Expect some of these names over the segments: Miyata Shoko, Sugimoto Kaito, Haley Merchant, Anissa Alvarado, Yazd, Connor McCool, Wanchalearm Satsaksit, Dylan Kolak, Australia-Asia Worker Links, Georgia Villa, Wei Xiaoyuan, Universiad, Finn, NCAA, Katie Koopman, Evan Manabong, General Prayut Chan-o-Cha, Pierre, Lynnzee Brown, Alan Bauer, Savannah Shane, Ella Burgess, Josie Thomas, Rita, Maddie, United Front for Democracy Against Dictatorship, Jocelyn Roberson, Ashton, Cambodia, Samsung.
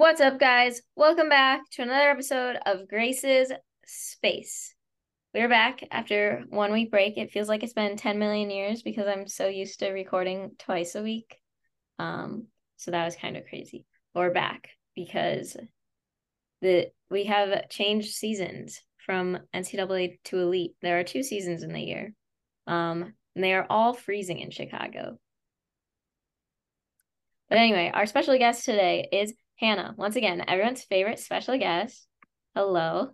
What's up, guys? Welcome back to another episode of Grace's Space. We're back after 1 week break. It feels like it's been 10 million years because I'm so used to recording twice a week. So that was kind of crazy. We're back because we have changed seasons from NCAA to Elite. There are two seasons in the year. And they are all freezing in Chicago. But anyway, our special guest today is Hannah, once again, everyone's favorite special guest. Hello.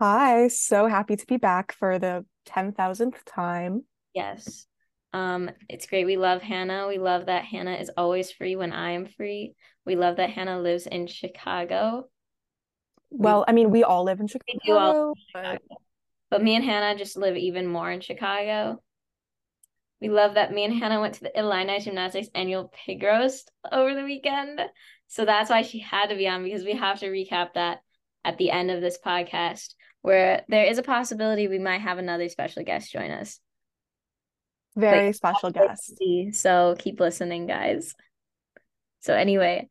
Hi, so happy to be back for the 10,000th time. Yes. It's great. We love Hannah. We love that Hannah is always free when I'm free. We love that Hannah lives in Chicago. Well, we all live in Chicago. We do all live in Chicago. But me and Hannah just live even more in Chicago. We love that me and Hannah went to the Illini Gymnastics annual pig roast over the weekend. So that's why she had to be on, because we have to recap that at the end of this podcast, where there is a possibility we might have another special guest join us. Very special guest. So keep listening, guys. So anyway,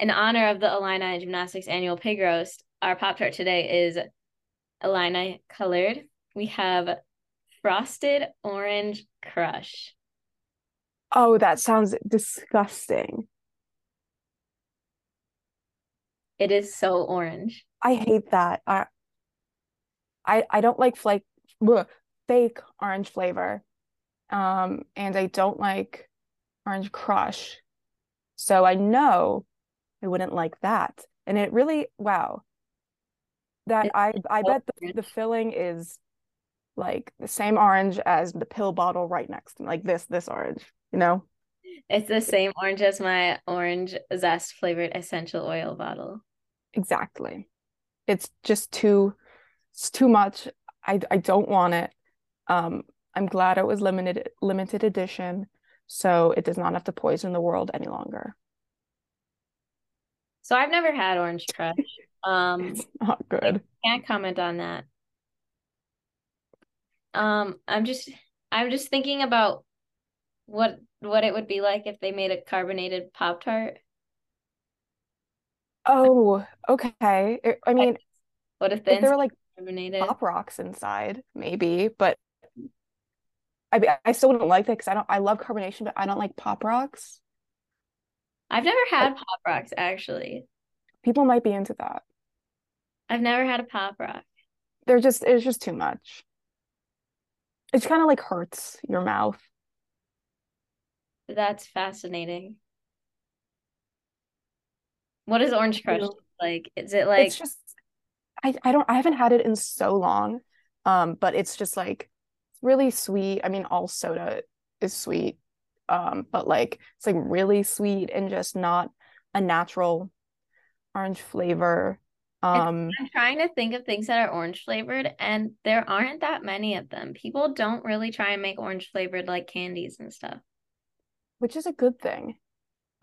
in honor of the Illini Gymnastics annual pig roast, our Pop-Tart today is Illini colored. We have Frosted Orange Crush. Oh, that sounds disgusting. It is so orange. I hate that. I don't like fake orange flavor. And I don't like Orange Crush. So I know I wouldn't like that. And it really, wow. I bet the filling is like the same orange as the pill bottle right next to me, like this orange, you know? It's the same orange as my orange zest flavored essential oil bottle. Exactly. It's just too much. I don't want it. I'm glad it was limited edition, so it does not have to poison the world any longer. So I've never had Orange Crush. It's not good. I can't comment on that. I'm just thinking about what it would be like if they made a carbonated Pop-Tart. Oh, okay. What if there were like carbonated Pop Rocks inside? Maybe, but I still wouldn't like that because I love carbonation, but I don't like Pop Rocks. I've never had Pop Rocks, actually. People might be into that. I've never had a Pop Rock. It's just too much. It's kind of like hurts your mouth. That's fascinating. What is Orange Crush like? Is it like? It's just I haven't had it in so long, but it's just like really sweet. I mean, all soda is sweet, but like it's like really sweet and just not a natural orange flavor. I'm trying to think of things that are orange flavored, and there aren't that many of them. People don't really try and make orange flavored like candies and stuff, which is a good thing.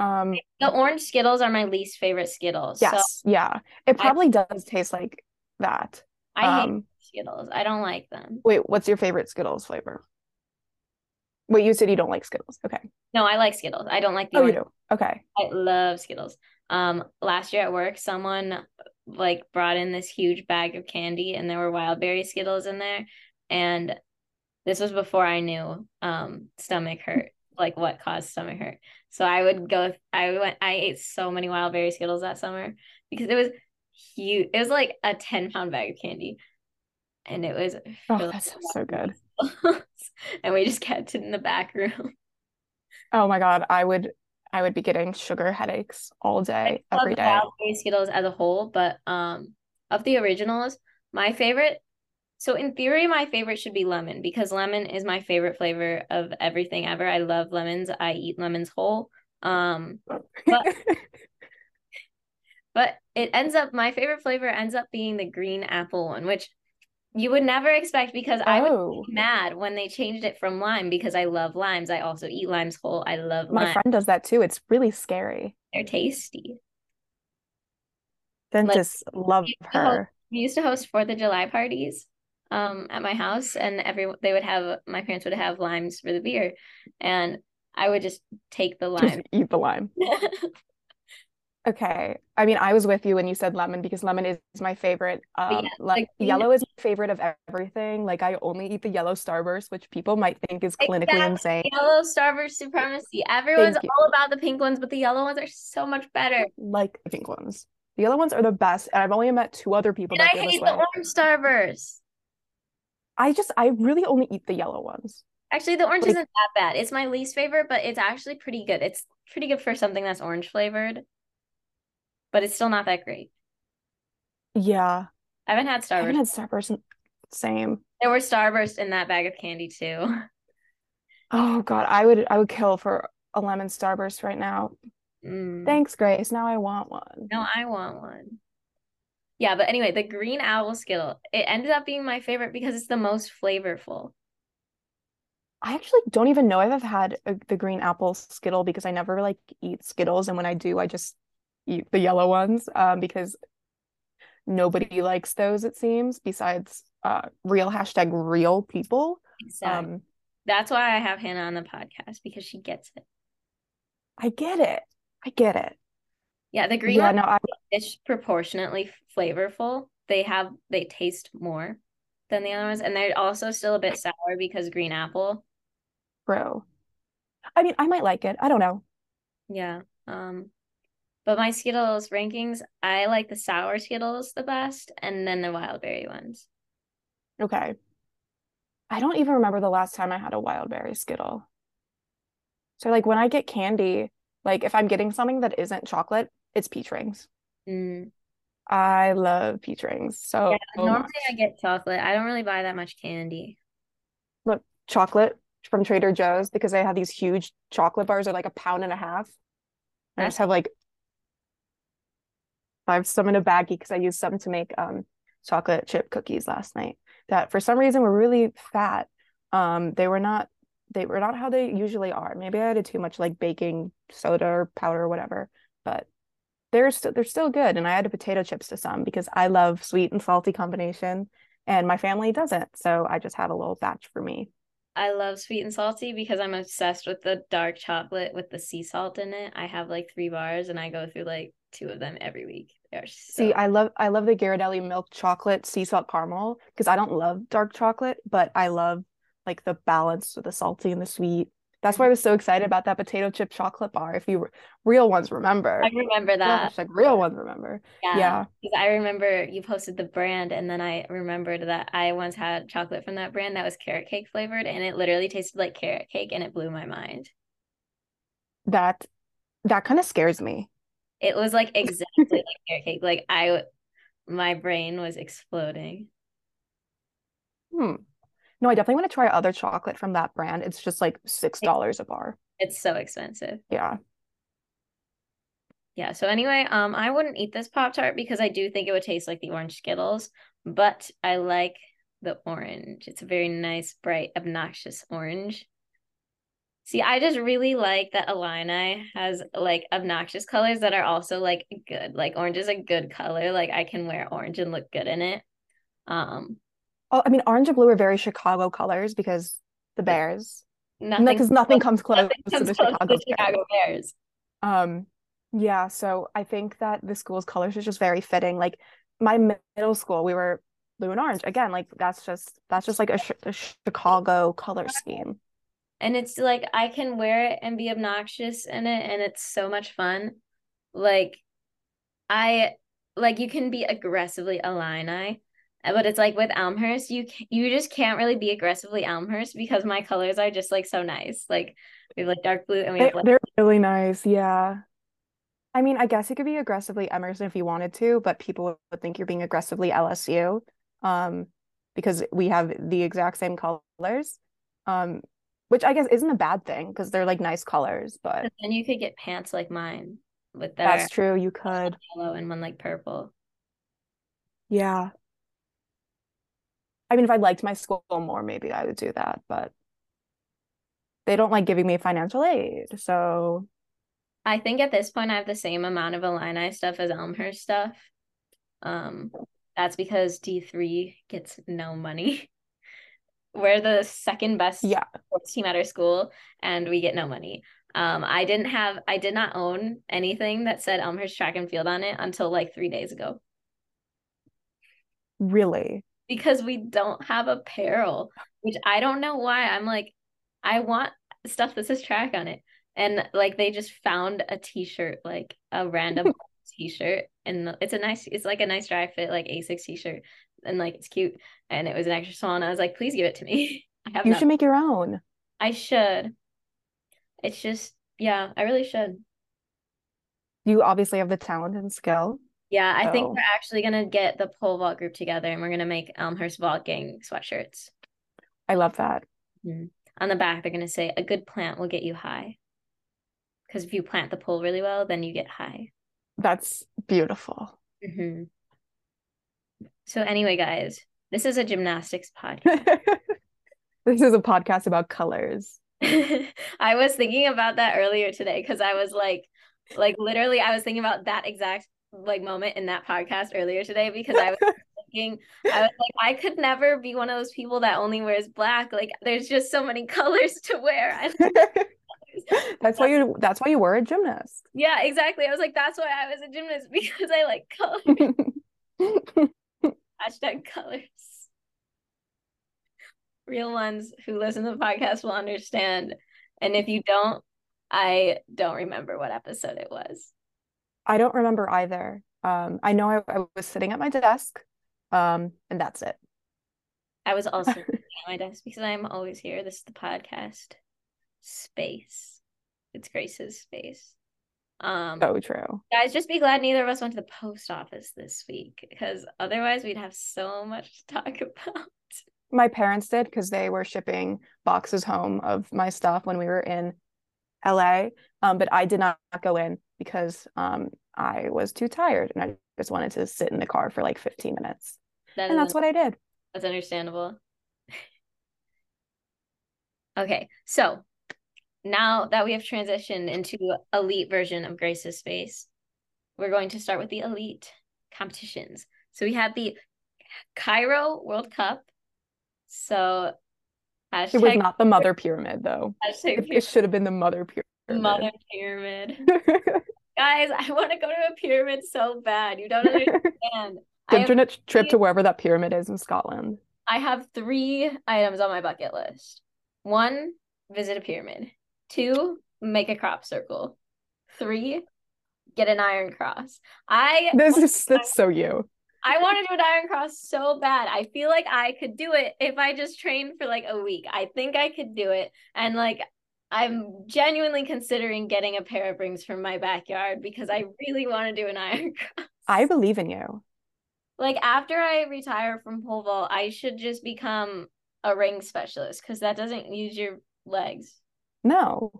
The orange Skittles are my least favorite Skittles. Yes, so yeah. It probably does taste like that. I hate Skittles. I don't like them. Wait, what's your favorite Skittles flavor? Wait, you said you don't like Skittles. Okay. No, I like Skittles. I don't like the orange. You do? Okay. I love Skittles. Last year at work, someone brought in this huge bag of candy, and there were wild berry Skittles in there, and this was before I knew stomach hurt, like what caused stomach hurt. So I ate so many wild berry Skittles that summer because it was huge. It was like a 10-pound bag of candy, and it was that sounds so good. And we just kept it in the back room. Oh my god, I would be getting sugar headaches all day, every day. I love wild berry Skittles as a whole, but of the originals, my favorite. So in theory, my favorite should be lemon, because lemon is my favorite flavor of everything ever. I love lemons. I eat lemons whole. But it ends up, my favorite flavor ends up being the green apple one, which you would never expect, because I would be mad when they changed it from lime, because I love limes. I also eat limes whole. I love limes. My friend does that too. It's really scary. They're tasty. Dentists love her. We used to host 4th of July parties at my house, and my parents would have limes for the beer, and I would just take the lime. Just eat the lime. Okay. I mean, I was with you when you said lemon because lemon is my favorite. Yellow is my favorite of everything. Like, I only eat the yellow Starburst, which people might think is clinically insane. Yellow Starburst supremacy. Everyone's all about the pink ones, but the yellow ones are so much better. Like the pink ones. The yellow ones are the best, and I've only met two other people. And I hate the orange Starburst. I really only eat the yellow ones. Actually, the orange isn't that bad. It's my least favorite, but it's actually pretty good. It's pretty good for something that's orange flavored, but it's still not that great. Yeah. I haven't had Starburst. Same. There were Starburst in that bag of candy too. Oh God, I would kill for a lemon Starburst right now. Mm. Thanks, Grace. Now I want one. No, I want one. Yeah, but anyway, the green owl Skittle, it ended up being my favorite because it's the most flavorful. I actually don't even know if I've had the green apple Skittle because I never like eat Skittles. And when I do, I just eat the yellow ones because nobody likes those, it seems, besides real people. Exactly. That's why I have Hannah on the podcast, because she gets it. I get it. Yeah, the green ones are disproportionately flavorful. They taste more than the other ones, and they're also still a bit sour because green apple. Bro, I mean, I might like it. I don't know. Yeah. But my Skittles rankings, I like the sour Skittles the best, and then the wild berry ones. Okay. I don't even remember the last time I had a wild berry Skittle. So, like, when I get candy, like, if I'm getting something that isn't chocolate, it's peach rings. Mm. I love peach rings. So yeah, normally much. I get chocolate. I don't really buy that much candy. Look, chocolate from Trader Joe's, because they have these huge chocolate bars that are like 1.5 pounds. I just have like 5 some in a baggie because I used some to make chocolate chip cookies last night that for some reason were really fat. They were not how they usually are. Maybe I added too much like baking soda or powder or whatever, but they're still good. And I added potato chips to some because I love sweet and salty combination, and my family doesn't. So I just have a little batch for me. I love sweet and salty because I'm obsessed with the dark chocolate with the sea salt in it. I have like 3 bars and I go through like 2 of them every week. See, I love the Ghirardelli milk chocolate sea salt caramel because I don't love dark chocolate, but I love like the balance with the salty and the sweet. That's why I was so excited about that potato chip chocolate bar. If you real ones remember. I remember that. Like real ones remember. Yeah. Because I remember you posted the brand, and then I remembered that I once had chocolate from that brand that was carrot cake flavored, and it literally tasted like carrot cake, and it blew my mind. That kind of scares me. It was like exactly like carrot cake. Like my brain was exploding. No, I definitely want to try other chocolate from that brand. It's just like $6 a bar. It's so expensive. Yeah. Yeah. So anyway, I wouldn't eat this Pop-Tart because I do think it would taste like the orange Skittles, but I like the orange. It's a very nice, bright, obnoxious orange. See, I just really like that Illini has like obnoxious colors that are also like good. Like orange is a good color. Like I can wear orange and look good in it. Oh, I mean, orange and blue are very Chicago colors because the Bears. Nothing comes close to the Chicago Bears. Yeah, so I think that the school's colors is just very fitting. Like my middle school, we were blue and orange. Again, like that's just like a Chicago color scheme. And it's like I can wear it and be obnoxious in it, and it's so much fun. Like you can be aggressively Illini. But it's like with Elmhurst, you just can't really be aggressively Elmhurst because my colors are just like so nice. Like we have like dark blue and we have they're really nice. Yeah, I mean, I guess you could be aggressively Emerson if you wanted to, but people would think you're being aggressively LSU, because we have the exact same colors, which I guess isn't a bad thing because they're like nice colors. But then you could get pants like mine with that. That's true. You could yellow and one like purple. Yeah. I mean, if I liked my school more, maybe I would do that, but they don't like giving me financial aid, so. I think at this point, I have the same amount of Illini stuff as Elmhurst stuff. That's because D3 gets no money. We're the second best sports team at our school, and we get no money. I did not own anything that said Elmhurst Track and Field on it until like 3 days ago. Really? Because we don't have apparel, which I don't know why. I'm like, I want stuff that says track on it. And like, they just found a t-shirt, like a random t-shirt. And it's like a nice dry fit, like A6 t-shirt. And like, it's cute. And it was an extra small. And I was like, please give it to me. You should make your own. I should. It's just, yeah, I really should. You obviously have the talent and skill. Yeah, I think we're actually going to get the pole vault group together and we're going to make Elmhurst Vault Gang sweatshirts. I love that. Mm-hmm. On the back, they're going to say, a good plant will get you high. Because if you plant the pole really well, then you get high. That's beautiful. Mm-hmm. So anyway, guys, this is a gymnastics podcast. This is a podcast about colors. I was thinking about that earlier today because I was like literally I was thinking about that exact like moment in that podcast earlier today because I was thinking, I was like, I could never be one of those people that only wears black. Like there's just so many colors to wear. That's why you were a gymnast. Yeah, exactly. I was like, that's why I was a gymnast because I like colors. Hashtag colors. Real ones who listen to the podcast will understand. And if you don't, I don't remember what episode it was. I don't remember either. I know I was sitting at my desk, and that's it. I was also sitting at my desk because I'm always here. This is the podcast space. It's Grace's space. So true. Guys, just be glad neither of us went to the post office this week because otherwise we'd have so much to talk about. My parents did because they were shipping boxes home of my stuff when we were in LA. But I did not go in because I was too tired and I just wanted to sit in the car for like 15 minutes. That's what I did. That's understandable. Okay, so now that we have transitioned into elite version of Grace's space, we're going to start with the elite competitions. So we had the Cairo World Cup. So hashtag, it was not the mother pyramid though. It should have been the mother pyramid. Mother pyramid. Guys, I want to go to a pyramid so bad. You don't understand. Internet trip to wherever that pyramid is in Scotland. I have 3 items on my bucket list. 1, visit a pyramid. 2, make a crop circle. 3, get an iron cross. That's so you. I want to do an iron cross so bad. I feel like I could do it if I just trained for like a week. I think I could do it. And like, I'm genuinely considering getting a pair of rings from my backyard because I really want to do an iron cross. I believe in you. Like after I retire from pole vault, I should just become a ring specialist because that doesn't use your legs. No.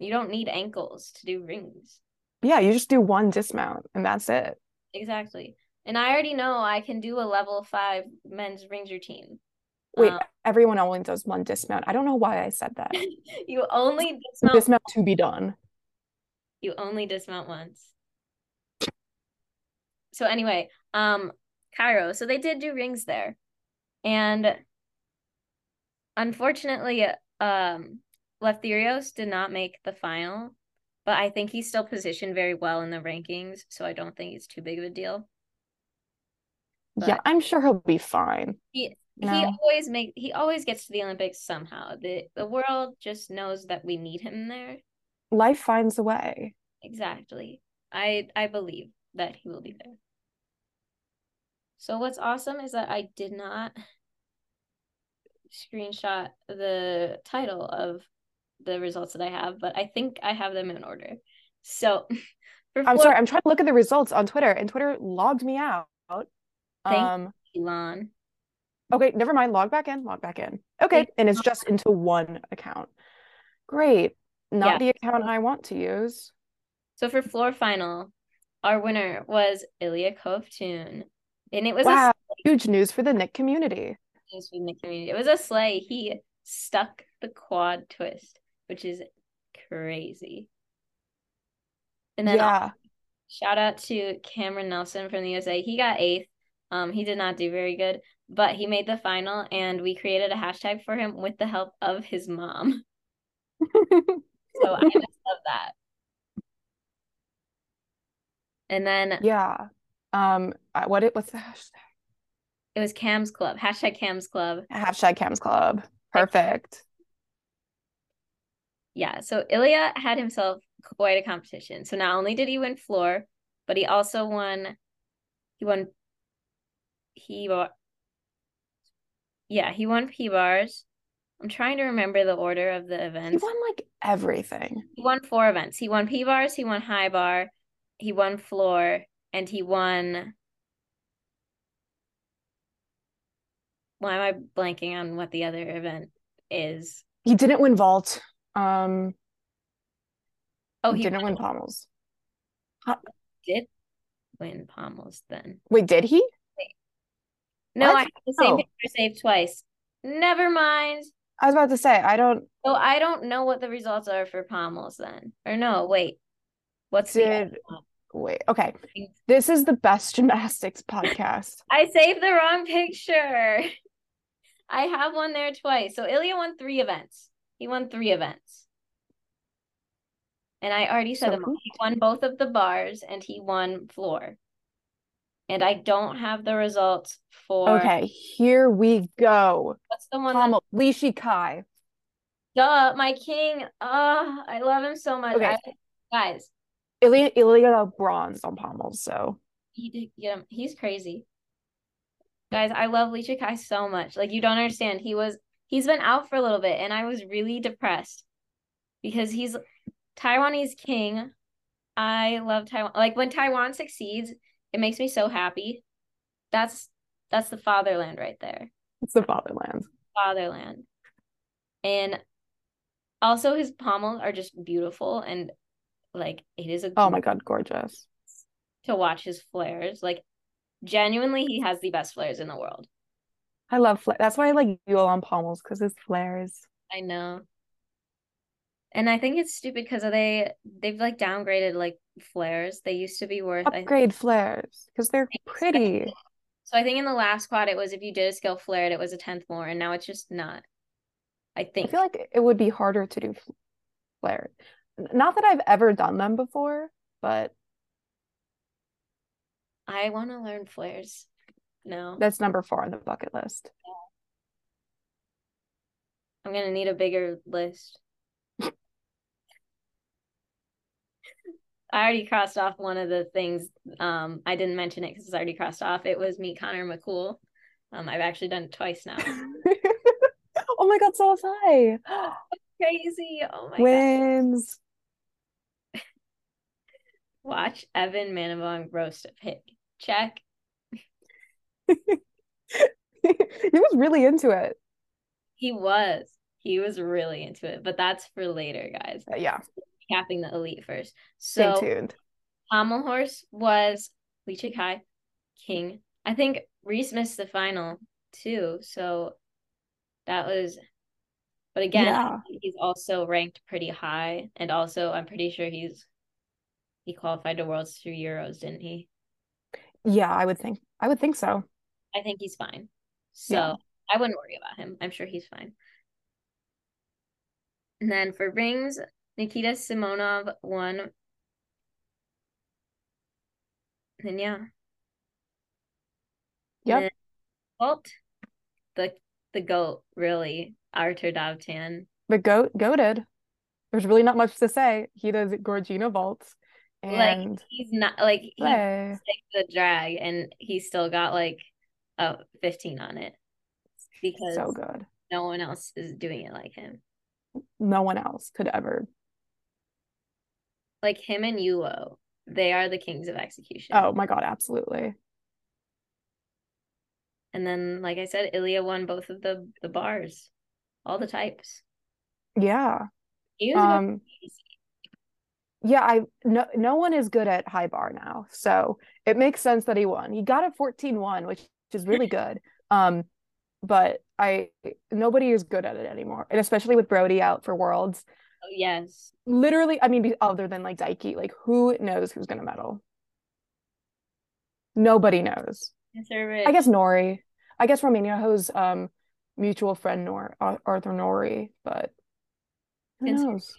You don't need ankles to do rings. Yeah, you just do one dismount and that's it. Exactly. And I already know I can do a level 5 men's rings routine. Wait, everyone only does one dismount. I don't know why I said that. You only dismount to be done. You only dismount once. So anyway, Cairo. So they did do rings there. And unfortunately, Leftherios did not make the final. But I think he's still positioned very well in the rankings. So I don't think it's too big of a deal. But yeah, I'm sure he'll be fine. He always gets to the Olympics somehow. The world just knows that we need him there. Life finds a way. Exactly. I believe that he will be there. So what's awesome is that I did not screenshot the title of the results that I have, but I think I have them in order. So I'm sorry, I'm trying to look at the results on Twitter and Twitter logged me out. Thank you, Elon. Okay, never mind. Log back in. Okay, and it's just into one account. Great. Not the account I want to use. So for floor final, our winner was Ilya Kovtun. And it was huge news for the Nick community. It was a slay. He stuck the quad twist, which is crazy. And then shout out to Cameron Nelson from the USA. He got 8th. He did not do very good, but he made the final, and we created a hashtag for him with the help of his mom. So I just love that. And then yeah, what's the hashtag? It was Cam's Club. Hashtag Cam's Club. Hashtag Cam's Club. Perfect. Yeah, so Ilya had himself quite a competition. So not only did he win floor, but he also won. He won P-bars. I'm trying to remember the order of the events. He won like everything. He won 4 events. He won P-bars, he won high bar, he won floor, and he won... Why am I blanking on what the other event is? He didn't win vault. He didn't win pommels. Did win pommels then. Wait, did he? Wait. No, what? I had the same picture saved twice. Never mind. I was about to say, I don't know what the results are for pommels then. Or no, wait. Wait, okay. This is the best gymnastics podcast. I saved the wrong picture. I have one there twice. So Ilya won 3 events. He won 3 events. And I already said them all. He won both of the bars and he won floor. And I don't have the results for... Okay, here we go. What's the one? Lee Shikai. Duh, my king. I love him so much. Okay. Guys. Ilya got bronze on pommels, so... He did get him. He's crazy. Guys, I love Lee Shikai so much. Like, you don't understand. He's been out for a little bit, and I was really depressed. Because he's... Taiwanese king. I love Taiwan. Like, when Taiwan succeeds... It makes me so happy. That's the fatherland right there. It's the fatherland. Fatherland. And also his pommels are just beautiful and like it is a oh my god, gorgeous. To watch his flares. Like genuinely he has the best flares in the world. I love flares. That's why I like Yulo on pommels because his flares. I know. And I think it's stupid because they've like downgraded like flares. They used to be worth flares because they're pretty. So I think in the last quad it was if you did a skill flared it was a 10th more, and now it's just not. I think I feel like it would be harder to do flared. Not that I've ever done them before, but I want to learn flares. No, that's number 4 on the bucket list. I'm gonna need a bigger list. I already crossed off one of the things. I didn't mention it because it's already crossed off. It was meet Connor McCool. I've actually done it twice now. Oh my god, so was I. Crazy. Oh my god. Wins. God. Watch Evan Manabong roast a pig. Check. He was really into it. He was really into it, but that's for later, guys. Yeah. Capping the elite first. So stay tuned. Pommel horse was Lee Shikai, king. I think Reese missed the final too, so that was. But again, yeah. He's also ranked pretty high, and also I'm pretty sure he qualified to Worlds through Euros, didn't he? Yeah, I would think so. I think he's fine, so yeah. I wouldn't worry about him. I'm sure he's fine. And then for rings. Nikita Simonov won. And yeah. Yep. Vault. The GOAT, really. Artur Davtan. The GOAT, goated. There's really not much to say. He does Gorgina vaults. And like, he's not, like, he takes the drag, and he still got, like, a 15 on it. Because so good. No one else is doing it like him. No one else could ever. Like him and Yulo, they are the kings of execution. Oh my god, absolutely. And then, like I said, Ilya won both of the bars, all the types. Yeah. He was no one is good at high bar now, so it makes sense that he won. He got a 14-1, which is really good. But nobody is good at it anymore, and especially with Brody out for Worlds. Oh yes, literally. I mean, other than like Daiki, like who knows who's gonna medal? Nobody knows. I guess Nori. I guess Romania Ho's mutual friend Arthur Nori, but who knows?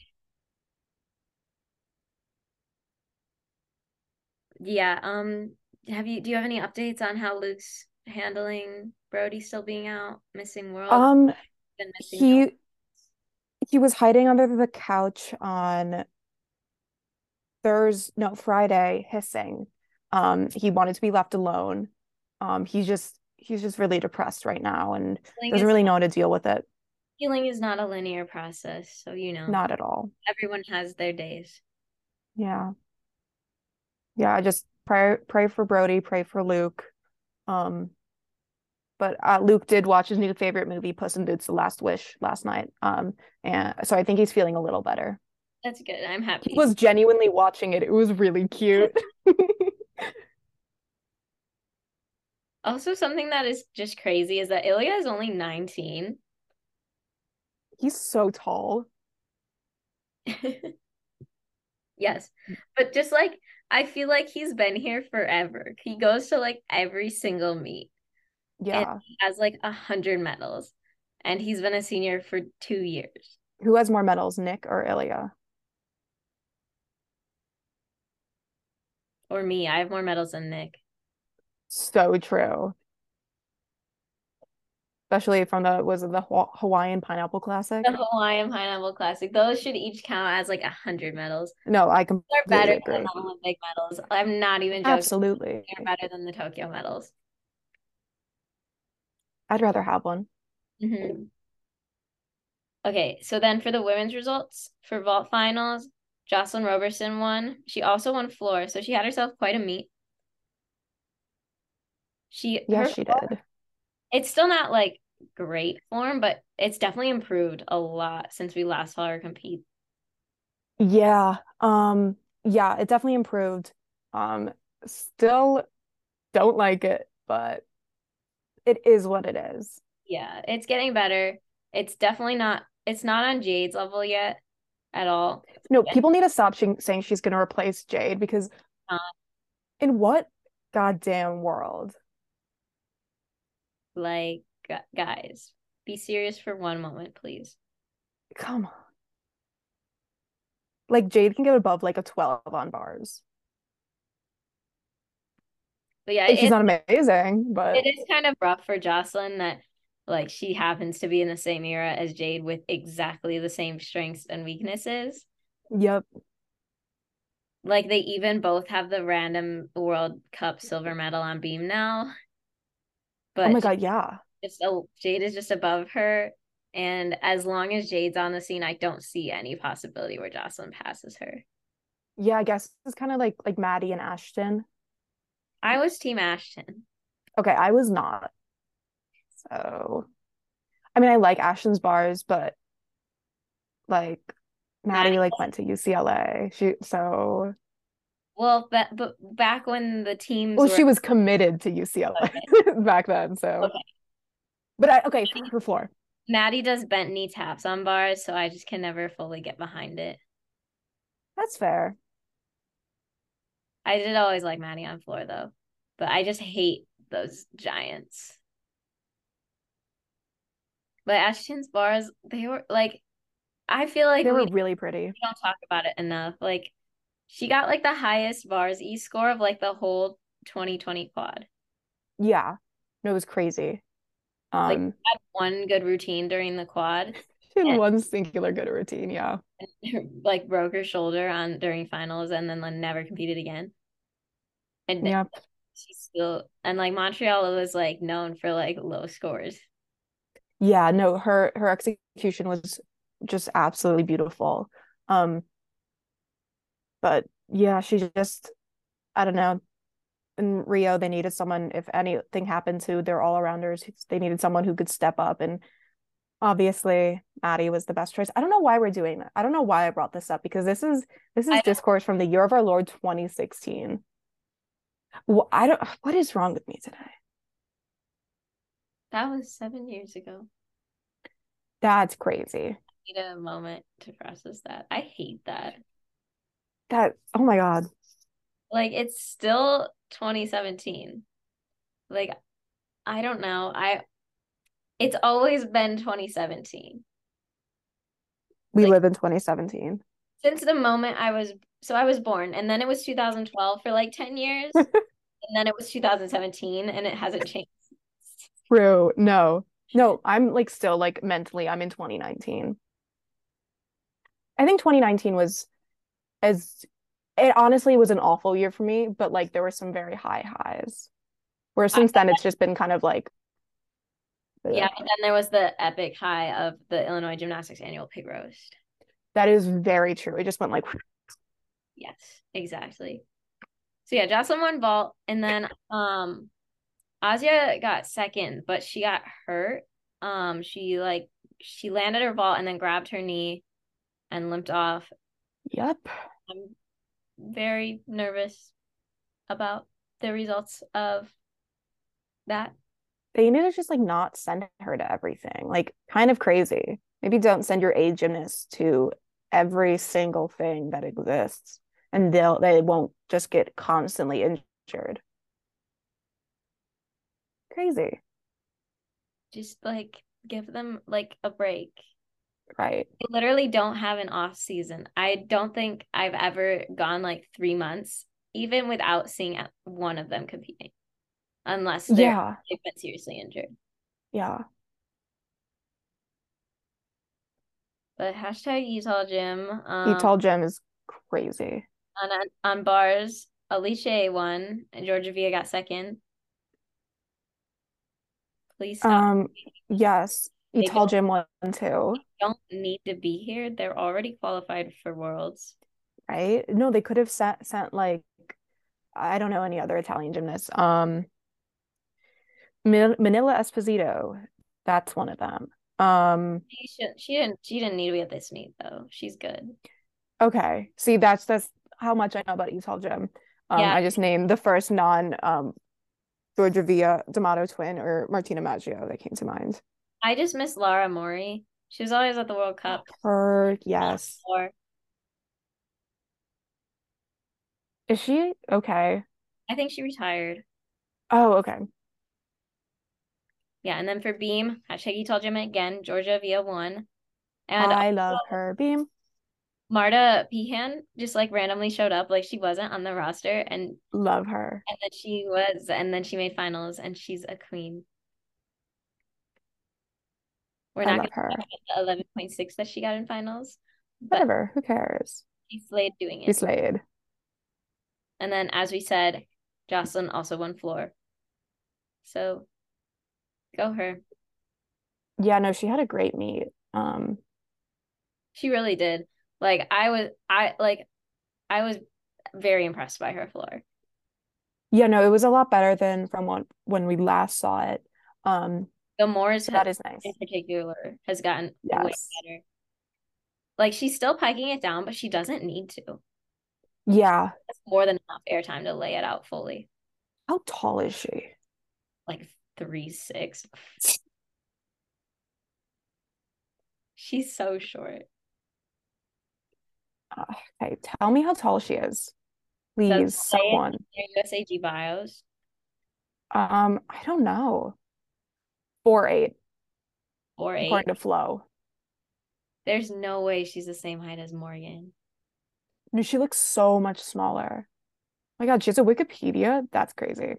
Yeah. Do you have any updates on how Luke's handling Brody still being out, missing Worlds? He was hiding under the couch on Friday, hissing. He wanted to be left alone. He's just really depressed right now and doesn't really know how to deal with it. Healing is not a linear process, so not at all. Everyone has their days. Yeah. Just pray for Brody, pray for Luke. But Luke did watch his new favorite movie, Puss in Boots: The Last Wish, last night. And so I think he's feeling a little better. That's good. I'm happy. He was genuinely watching it. It was really cute. Also, something that is just crazy is that Ilya is only 19. He's so tall. Yes. But just like, I feel like he's been here forever. He goes to like every single meet. Yeah. And he has like 100 medals. And he's been a senior for 2 years. Who has more medals, Nick or Ilya? Or me. I have more medals than Nick. So true. Especially from the Hawaiian Pineapple Classic? The Hawaiian Pineapple Classic. Those should each count as like 100 medals. No, I completely agree. They're better than the Olympic medals. I'm not even joking. Absolutely. They're better than the Tokyo medals. I'd rather have one. Mm-hmm. Okay, so then for the women's results, for vault finals, Jocelyn Roberson won. She also won floor, so she had herself quite a meet. She did. It's still not like great form, but it's definitely improved a lot since we last saw her compete. Yeah. Yeah, it definitely improved. Still don't like it, but it is what it is. Yeah, it's getting better. It's definitely not, it's not on Jade's level yet at all. No, people need to stop saying she's going to replace Jade, because in what goddamn world? Like, guys, be serious for one moment, please. Come on. Like, Jade can get above like a 12 on bars. But yeah, she's not amazing, but it is kind of rough for Jocelyn that like she happens to be in the same era as Jade with exactly the same strengths and weaknesses. Yep. Like, they even both have the random World Cup silver medal on beam now. But oh my God, yeah. Jade is just above her. And as long as Jade's on the scene, I don't see any possibility where Jocelyn passes her. Yeah, I guess it's kind of like Maddie and Ashton. I was team Ashton. Okay, I was not. So, I mean, I like Ashton's bars, but like Maddie like went to UCLA. But back when the teams she was committed to UCLA back then, so. Okay. But her floor. Maddie does bent knee taps on bars, so I just can never fully get behind it. That's fair. I did always like Maddie on floor, though. But I just hate those giants. But Ashton's bars, they were, like, I feel like... They were really pretty. We don't talk about it enough. Like, she got, like, the highest bars E-score of, like, the whole 2020 quad. Yeah. No, it was crazy. Like, she had one good routine during the quad. She had one singular good routine, yeah. Like, broke her shoulder during finals and then, like, never competed again. And yeah. She's still... And, like, Montreal was, like, known for, like, low scores. Yeah, no, her execution was just absolutely beautiful. But yeah, she just, I don't know, in Rio they needed someone, if anything happened to their all-arounders, they needed someone who could step up, and obviously Maddie was the best choice. I don't know why we're doing that. I don't know why I brought this up, because this is discourse from the year of our Lord 2016. Well, I don't, what is wrong with me today? That was 7 years ago. That's crazy. I need a moment to process that. I hate that. Oh my God. Like, it's still 2017. Like, I don't know. It's always been 2017. We live in 2017. Since the moment I was So I was born, and then it was 2012 for like 10 years, and then it was 2017, and it hasn't changed. True. No, I'm like still like mentally, I'm in 2019. I think 2019 was it honestly was an awful year for me, but like there were some very high highs. Where since then it's just been kind of like. Yeah, and then there was the epic high of the Illinois Gymnastics Annual Pig Roast. That is very true. It just went like. Yes, exactly. So yeah, Jocelyn won vault, and then Asia got second, but she got hurt. She landed her vault and then grabbed her knee and limped off. Yep. I'm very nervous about the results of that. They need to just like not send her to everything. Like, kind of crazy. Maybe don't send your A gymnast to every single thing that exists, and they won't just get constantly injured. Crazy. Just like give them like a break. Right. They literally don't have an off season. I don't think I've ever gone like 3 months even without seeing one of them competing, unless they've been seriously injured. Yeah. But hashtag Utah Gym. Utah Gym is crazy. On bars, Alicia won, and Georgia Villa got second. Please stop. Yes, Utah Gym won too. They don't need to be here. They're already qualified for Worlds. Right? No, they could have sent like, I don't know any other Italian gymnasts. Manila Esposito, that's one of them. She didn't need to be at this meet though. She's good. Okay, see, that's how much I know about Utah Gym. I just named the first non Georgia Villa, D'Amato twin, or Martina Maggio that came to mind. I just miss Lara Mori. She was always at the World Cup. Her, yes. Is she okay? I think she retired. Oh, okay. Yeah, and then for beam, hashtag Utah Gym again, Georgia Villa won. And I love her beam. Marta Pihan just like randomly showed up, like she wasn't on the roster, and love her. And then she was, and then she made finals, and she's a queen. We're not going to talk about the 11.6 that she got in finals. Whatever, who cares? She slayed doing it. She slayed. And then, as we said, Jocelyn also won floor. So. Go her. Yeah, no, she had a great meet. She really did. Like I was very impressed by her floor. Yeah, no, it was a lot better than from when we last saw it. The Moores, so that is nice. In particular has gotten way better. Like she's still pegging it down, but she doesn't need to. Yeah. That's more than enough airtime to lay it out fully. How tall is she? Like 3'6". She's so short. Okay, tell me how tall she is, please. So someone. USAG bios. I don't know. 4'8". 4'8". According to Flo. There's no way she's the same height as Morgan. No, she looks so much smaller. Oh my God, she has a Wikipedia. That's crazy.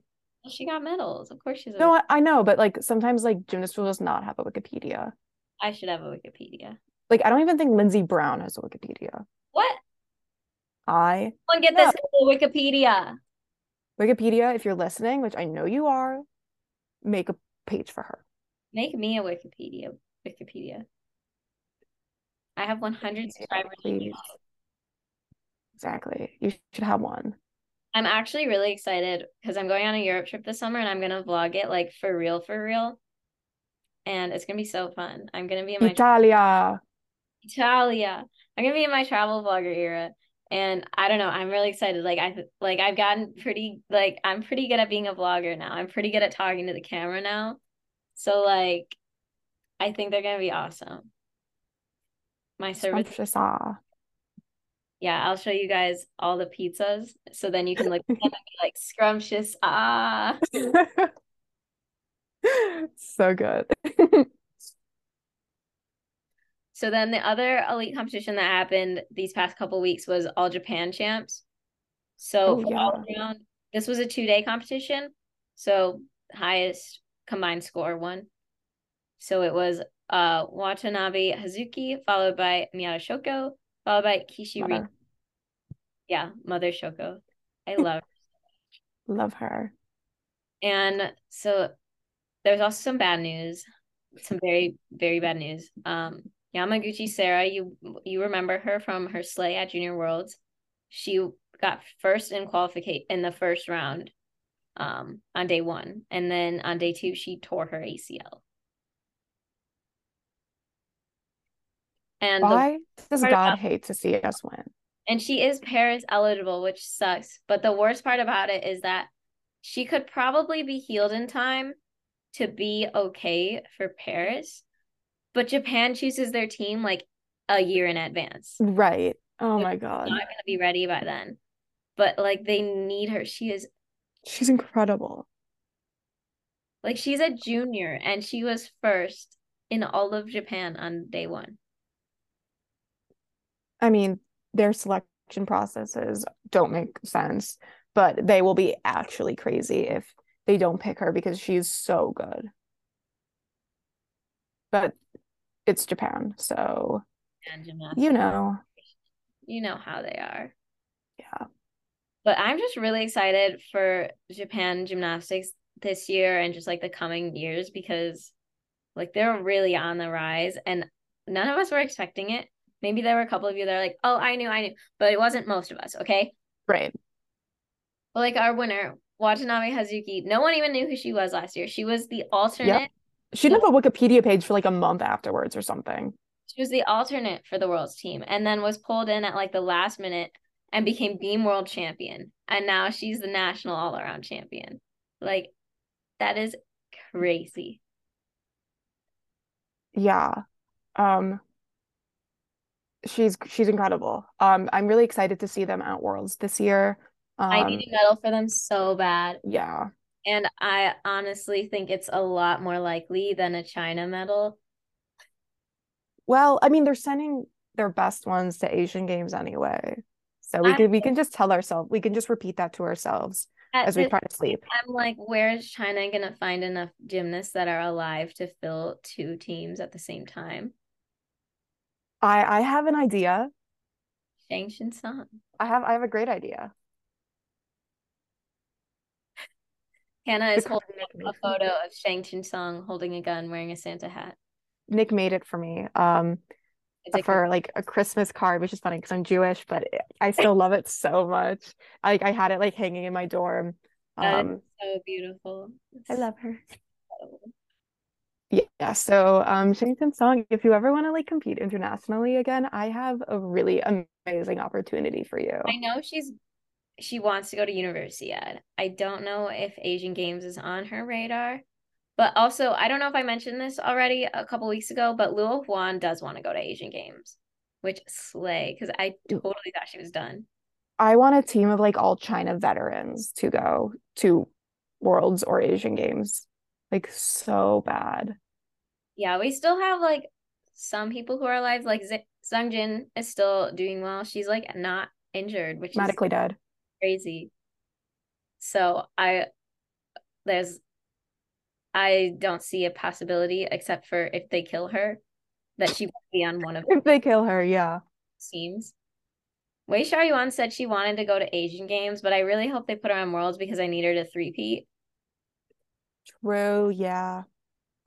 She got medals. Of course she's a Wikipedia. I know, but like sometimes like gymnasts will just not have a Wikipedia. I should have a Wikipedia. Like I don't even think Lynnzee Brown has a Wikipedia. What? I don't get this Wikipedia. Wikipedia, if you're listening, which I know you are, make a page for her. Make me a Wikipedia. I have 100 subscribers. Please. Exactly. You should have one. I'm actually really excited because I'm going on a Europe trip this summer, and I'm going to vlog it like for real. And it's going to be so fun. I'm going to be in my Italia. I'm going to be in my travel vlogger era. And I don't know. I'm really excited. Like I've gotten pretty, like I'm pretty good at being a vlogger now. I'm pretty good at talking to the camera now. So like, I think they're going to be awesome. My service. Yeah, I'll show you guys all the pizzas, so then you can look at them and be like, scrumptious, So good. So then the other elite competition that happened these past couple weeks was All Japan Champs. So all around, this was a two-day competition. So highest combined score won. So it was Watanabe Hazuki, followed by Miyata Shoko, followed by Kishi Rin. Yeah, Mother Shoko. I love her. Love her. And so there's also some bad news. Some very, very bad news. Yamaguchi Sara, you remember her from her sleigh at Junior Worlds. She got first in in the first round on day one. And then on day two, she tore her ACL. And why does God hate to see us win? And she is Paris eligible, which sucks. But the worst part about it is that she could probably be healed in time to be okay for Paris. But Japan chooses their team like a year in advance. Right. Oh my God. She's not going to be ready by then. But like they need her. She's incredible. Like she's a junior and she was first in all of Japan on day one. I mean, their selection processes don't make sense, but they will be actually crazy if they don't pick her because she's so good. But it's Japan, so you know how they are. Yeah. But I'm just really excited for Japan gymnastics this year and just like the coming years because like they're really on the rise and none of us were expecting it. Maybe there were a couple of you that are like, oh, I knew. But it wasn't most of us, okay? Right. But like our winner, Watanabe Hazuki, no one even knew who she was last year. She was the alternate. Yep. She didn't have a Wikipedia page for like a month afterwards or something. She was the alternate for the world's team and then was pulled in at like the last minute and became beam world champion. And now she's the national all-around champion. Like, that is crazy. Yeah. She's incredible. I'm really excited to see them at Worlds this year. I need a medal for them so bad. Yeah. And I honestly think it's a lot more likely than a China medal. Well, I mean, they're sending their best ones to Asian Games anyway. So we can just tell ourselves, we can just repeat that to ourselves as we try to sleep. I'm like, where is China going to find enough gymnasts that are alive to fill two teams at the same time? I have an idea. Shang-Chin Song. I have a great idea. Hannah is holding a photo of Shang-Chin Song holding a gun wearing a Santa hat. Nick made it for me for a Christmas card, which is funny because I'm Jewish, but I still love it so much. I had it like hanging in my dorm. So beautiful. I love her. Yeah, so Shang-Chin Song, if you ever want to like compete internationally again, I have a really amazing opportunity for you. I know she wants to go to Universiad. I don't know if Asian Games is on her radar, but also I don't know if I mentioned this already a couple weeks ago, but Luo Huan does want to go to Asian Games, which slay because I totally thought she was done. I want a team of like all China veterans to go to Worlds or Asian Games. Like, so bad. Yeah, we still have, like, some people who are alive. Like, Sungjin is still doing well. She's, like, not injured, which medically is dead. Crazy. So, I don't see a possibility, except for if they kill her, that she won't be on one of them. If they kill her, yeah. Seems. Wei Xiaoyuan said she wanted to go to Asian Games, but I really hope they put her on Worlds because I need her to three-peat. True, yeah.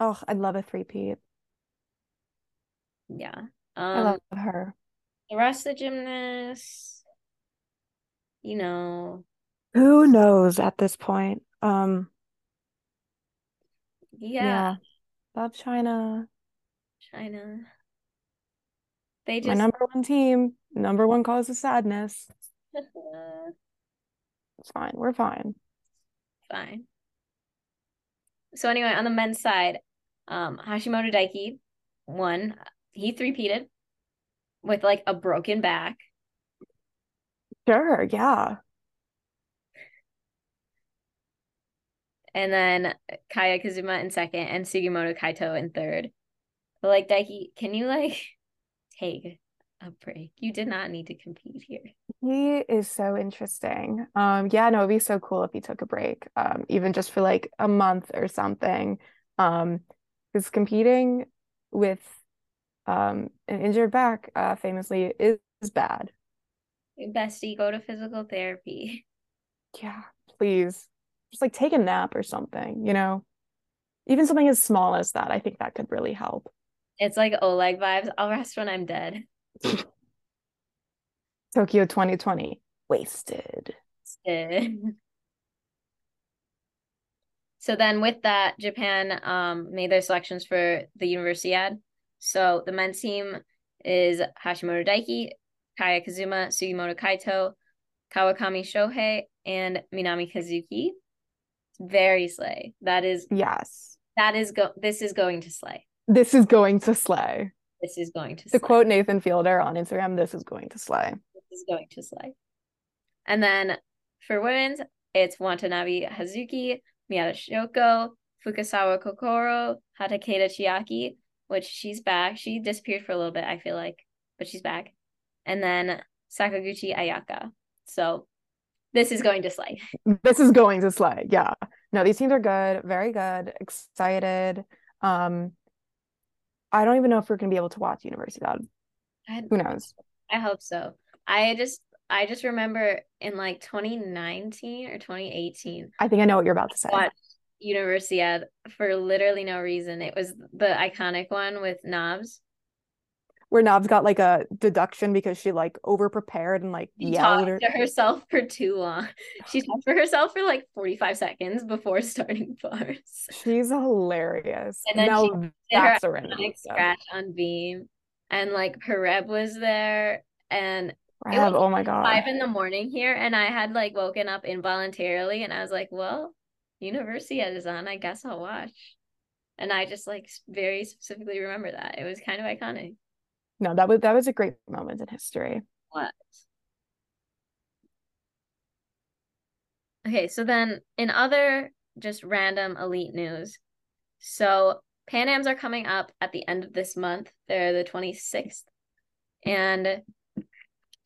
Oh, I love a three-peat. Yeah. I love her. The rest of the gymnasts, you know. Who knows at this point? Yeah. Love China. They just my number one team. Number one cause of sadness. It's fine. We're fine. Fine. So anyway, on the men's side, Hashimoto Daiki won. He three-peated with, like, a broken back. Sure, yeah. And then Kaya Kazuma in second and Sugimoto Kaito in third. But, like, Daiki, can you, like, take a break. You did not need to compete here. He is so interesting. No, it'd be so cool if he took a break, even just for like a month or something. Because competing with an injured back famously is bad. Bestie, go to physical therapy. Yeah, please. Just like take a nap or something, you know? Even something as small as that, I think that could really help. It's like Oleg vibes. I'll rest when I'm dead. Tokyo 2020. Wasted. So then with that, Japan made their selections for the Universiade. So the men's team is Hashimoto Daiki, Kaya Kazuma, Sugimoto Kaito, Kawakami Shohei, and Minami Kazuki. Very slay. That is... Yes. This is going to slay. This is going to slay. This is going to slay. To quote Nathan Fielder on Instagram, this is going to slay. This is going to slay. And then for women's, it's Watanabe Hazuki, Miyata Shoko, Fukasawa Kokoro, Hatakeda Chiaki, which she's back. She disappeared for a little bit, I feel like, but she's back. And then Sakaguchi Ayaka. So this is going to slay. This is going to slay, yeah. No, these teams are good, very good, excited. I don't even know if we're going to be able to watch Universidad. Who knows? I hope so. I just remember in like 2019 or 2018. I think I know what you're about to say. Watched Universidad for literally no reason. It was the iconic one with Knobs. Where Knobs got like a deduction because she like overprepared and like yelled. She talked to herself for too long. She talked for herself for like 45 seconds before starting bars. She's hilarious. And then she did her scratch on beam, and like Pereb was there, and it was, oh my god, 5 a.m. here, and I had like woken up involuntarily, and I was like, well, Universiade is on. I guess I'll watch. And I just like very specifically remember that. It was kind of iconic. No, that was a great moment in history. What? Okay, so then in other just random elite news, so Pan Ams are coming up at the end of this month. They're the 26th. And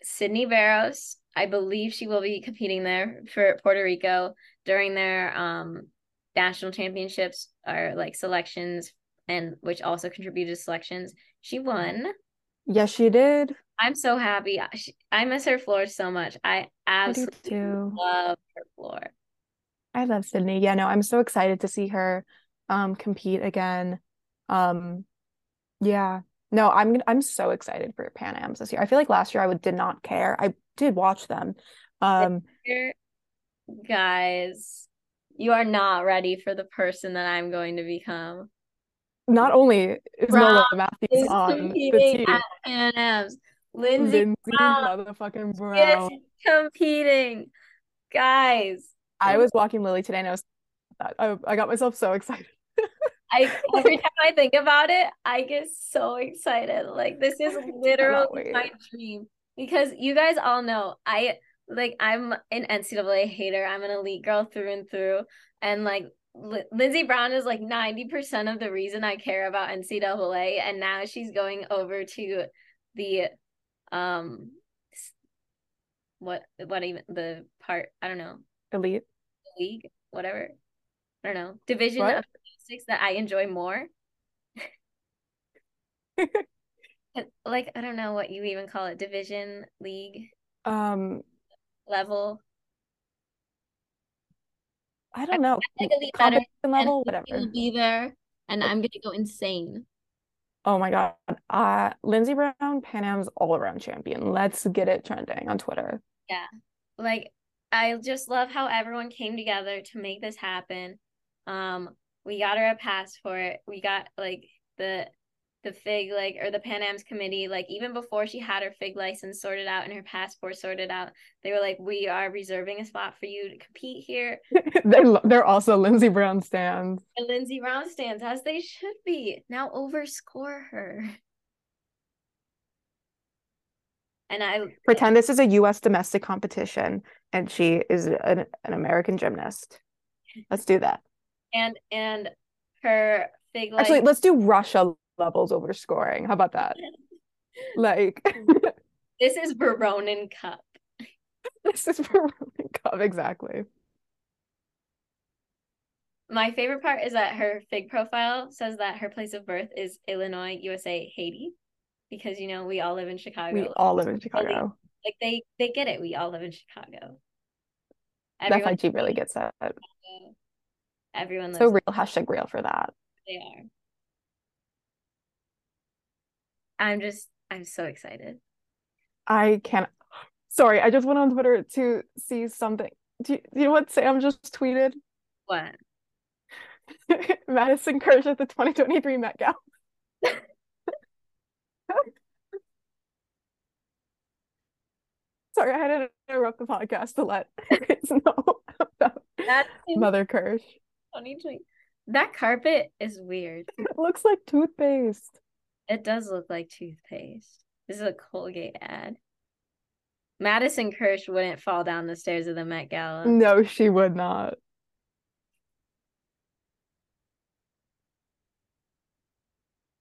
Sydney Barros, I believe she will be competing there for Puerto Rico during their national championships, or like selections, and which also contributed to selections. She won. Yes, she did. I'm so happy. I miss her floor so much. I absolutely love her floor. I love Sydney. Yeah, no, I'm so excited to see her compete again. Yeah. No, I'm so excited for Pan Ams this year. I feel like last year I did not care. I did watch them. Guys, you are not ready for the person that I'm going to become. Not only is Nola Matthews on the team at Pan Ams, Lynnzee Brown motherfucking Brown is competing. Guys, I was walking Lily today and I was I got myself so excited. Every time I think about it, I get so excited. Like, this is literally my dream, because you guys all know I'm an NCAA hater. I'm an elite girl through and through, and like Lynnzee Brown is like 90% of the reason I care about NCAA, and now she's going over to the division of six that I enjoy more. Like, I don't know what you even call it, division, league, level. I don't know. I think it'll be better. Level, whatever. It'll be there, and I'm gonna go insane. Oh my god! Lynnzee Brown, Pan Am's all-around champion. Let's get it trending on Twitter. Yeah, like I just love how everyone came together to make this happen. We got her a pass for it. We got like the fig, like, or the Pan Am's committee, like even before she had her fig license sorted out and her passport sorted out, they were like, we are reserving a spot for you to compete here. They're also Lynnzee Brown stands. And Lynnzee Brown stands, as they should be. Now overscore her. And I pretend this is a U.S. domestic competition and she is an American gymnast. Let's do that. And her fig license. Actually, let's do Russia levels overscoring. How about that? Like, this is Veronin Cup. This is Veronin Cup, exactly. My favorite part is that her Fig profile says that her place of birth is Illinois, USA, Haiti. Because, you know, we all live in Chicago. We all live in Chicago. Like, they get it. We all live in Chicago. Everyone, that's how she really gets that. Everyone lives. So real, hashtag real for that. They are. I'm so excited. I can't. Sorry, I just went on Twitter to see something. Do you know what Sam just tweeted? What? Madison Kirsch at the 2023 Met Gala. Sorry, I had to interrupt the podcast to let Mother Kirsch. That carpet is weird. It looks like toothpaste. It does look like toothpaste. This is a Colgate ad. Madison Kirsch wouldn't fall down the stairs of the Met Gala. No, she would not.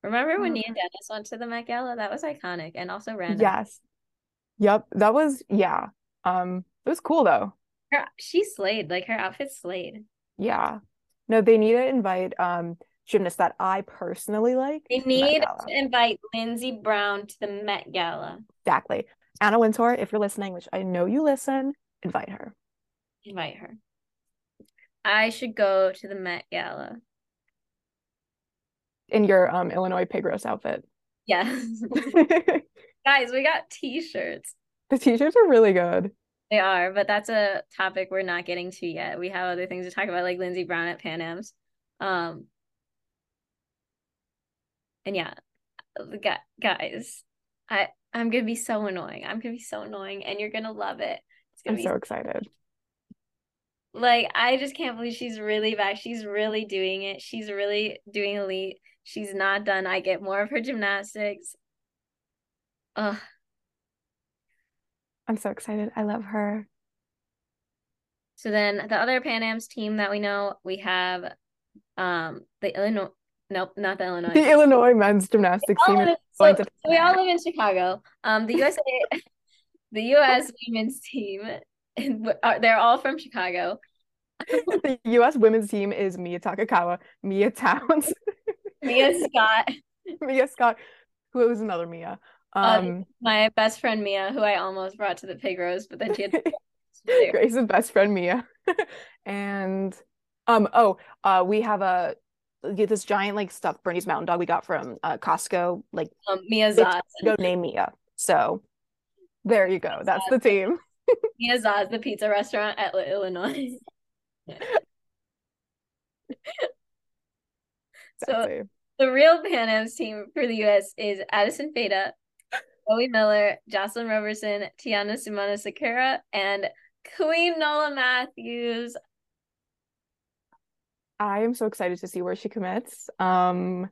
Remember when you and Dennis went to the Met Gala? That was iconic and also random. Yes. Yep. That was, yeah. It was cool, though. She slayed. Like, her outfit slayed. Yeah. No, they need to invite gymnasts that I personally like. They need to invite Lynnzee Brown to the Met Gala. Exactly. Anna Wintour, if you're listening, which I know you listen, invite her. Invite her. I should go to the Met Gala. In your Illinois pig roast outfit. Yes. Guys, we got t-shirts. The t-shirts are really good. They are, but that's a topic we're not getting to yet. We have other things to talk about, like Lynnzee Brown at Pan Am's. And yeah, guys, I'm going to be so annoying. I'm going to be so annoying, and you're going to love it. I'm so excited. Like, I just can't believe she's really back. She's really doing it. She's really doing elite. She's not done. I get more of her gymnastics. Ugh. I'm so excited. I love her. So then the other Pan Am's team that we know, we have the Illinois men's gymnastics team. We all live in Chicago. The U.S. women's team, they're all from Chicago. The U.S. women's team is Mia Takakawa, Mia Towns, Mia Scott, who is another Mia. My best friend Mia, who I almost brought to the pig roast, but then she had to Grace's best friend Mia, and we have this giant like stuffed Bernese Mountain Dog we got from Costco. Like Mia Zaz, go name Mia. So there you go. That's the team. Mia Zaz, the pizza restaurant at Illinois. Exactly. So the real Pan Am's team for the U.S. is Addison Feda, Zoe Miller, Jocelyn Roberson, Tiana Sumana Sakura, and Queen Nola Matthews. I am so excited to see where she commits. I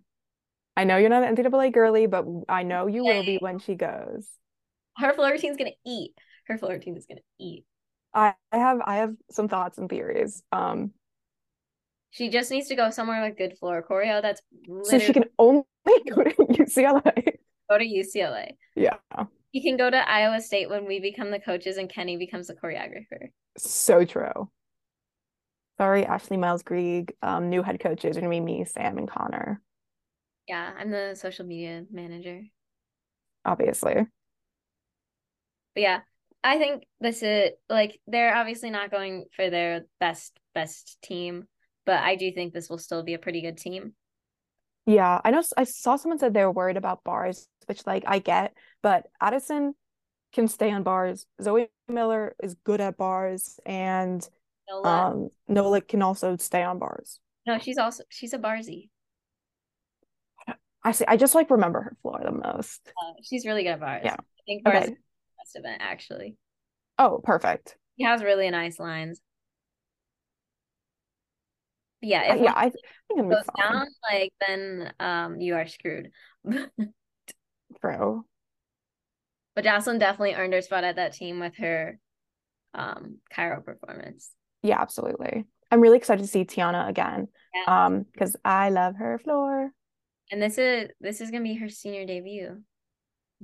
know you're not an NCAA girly, but I know you will be when she goes. Her floor routine's gonna eat. I have some thoughts and theories. She just needs to go somewhere with good floor choreo. That's so she can only go to UCLA. Yeah. He can go to Iowa State when we become the coaches and Kenny becomes the choreographer. So true. Sorry, Ashley Miles Grieg, new head coaches are going to be me, Sam, and Connor. Yeah, I'm the social media manager. Obviously. But yeah, I think this is, like, they're obviously not going for their best team, but I do think this will still be a pretty good team. Yeah, I know. I saw someone said they were worried about bars, which, like, I get. But Addison can stay on bars. Zoe Miller is good at bars, and Nola can also stay on bars. No, she's a barsy. I see. I just like remember her floor the most. She's really good at bars. Yeah, I think bars is the best event actually. Oh, perfect. She has really nice lines. Yeah, if I think it goes down, like, then you are screwed. Bro. But Jocelyn definitely earned her spot at that team with her Cairo performance. Yeah, absolutely. I'm really excited to see Tiana again. Yeah. Because I love her floor. And this is gonna be her senior debut.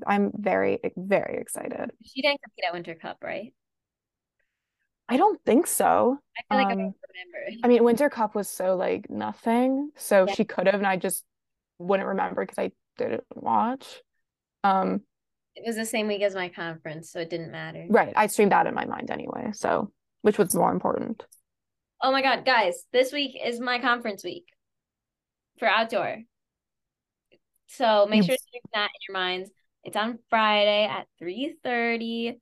I'm very, very excited. She didn't compete at Winter Cup, right? I don't think so. I feel like I don't remember. I mean, Winter Cup was so like nothing, so yeah. She could have, and I just wouldn't remember because I didn't watch. It was the same week as my conference, so it didn't matter. Right, I streamed that in my mind anyway, so which was more important. Oh my God, guys! This week is my conference week for outdoor, so make sure to keep that in your minds. It's on Friday at 3:30.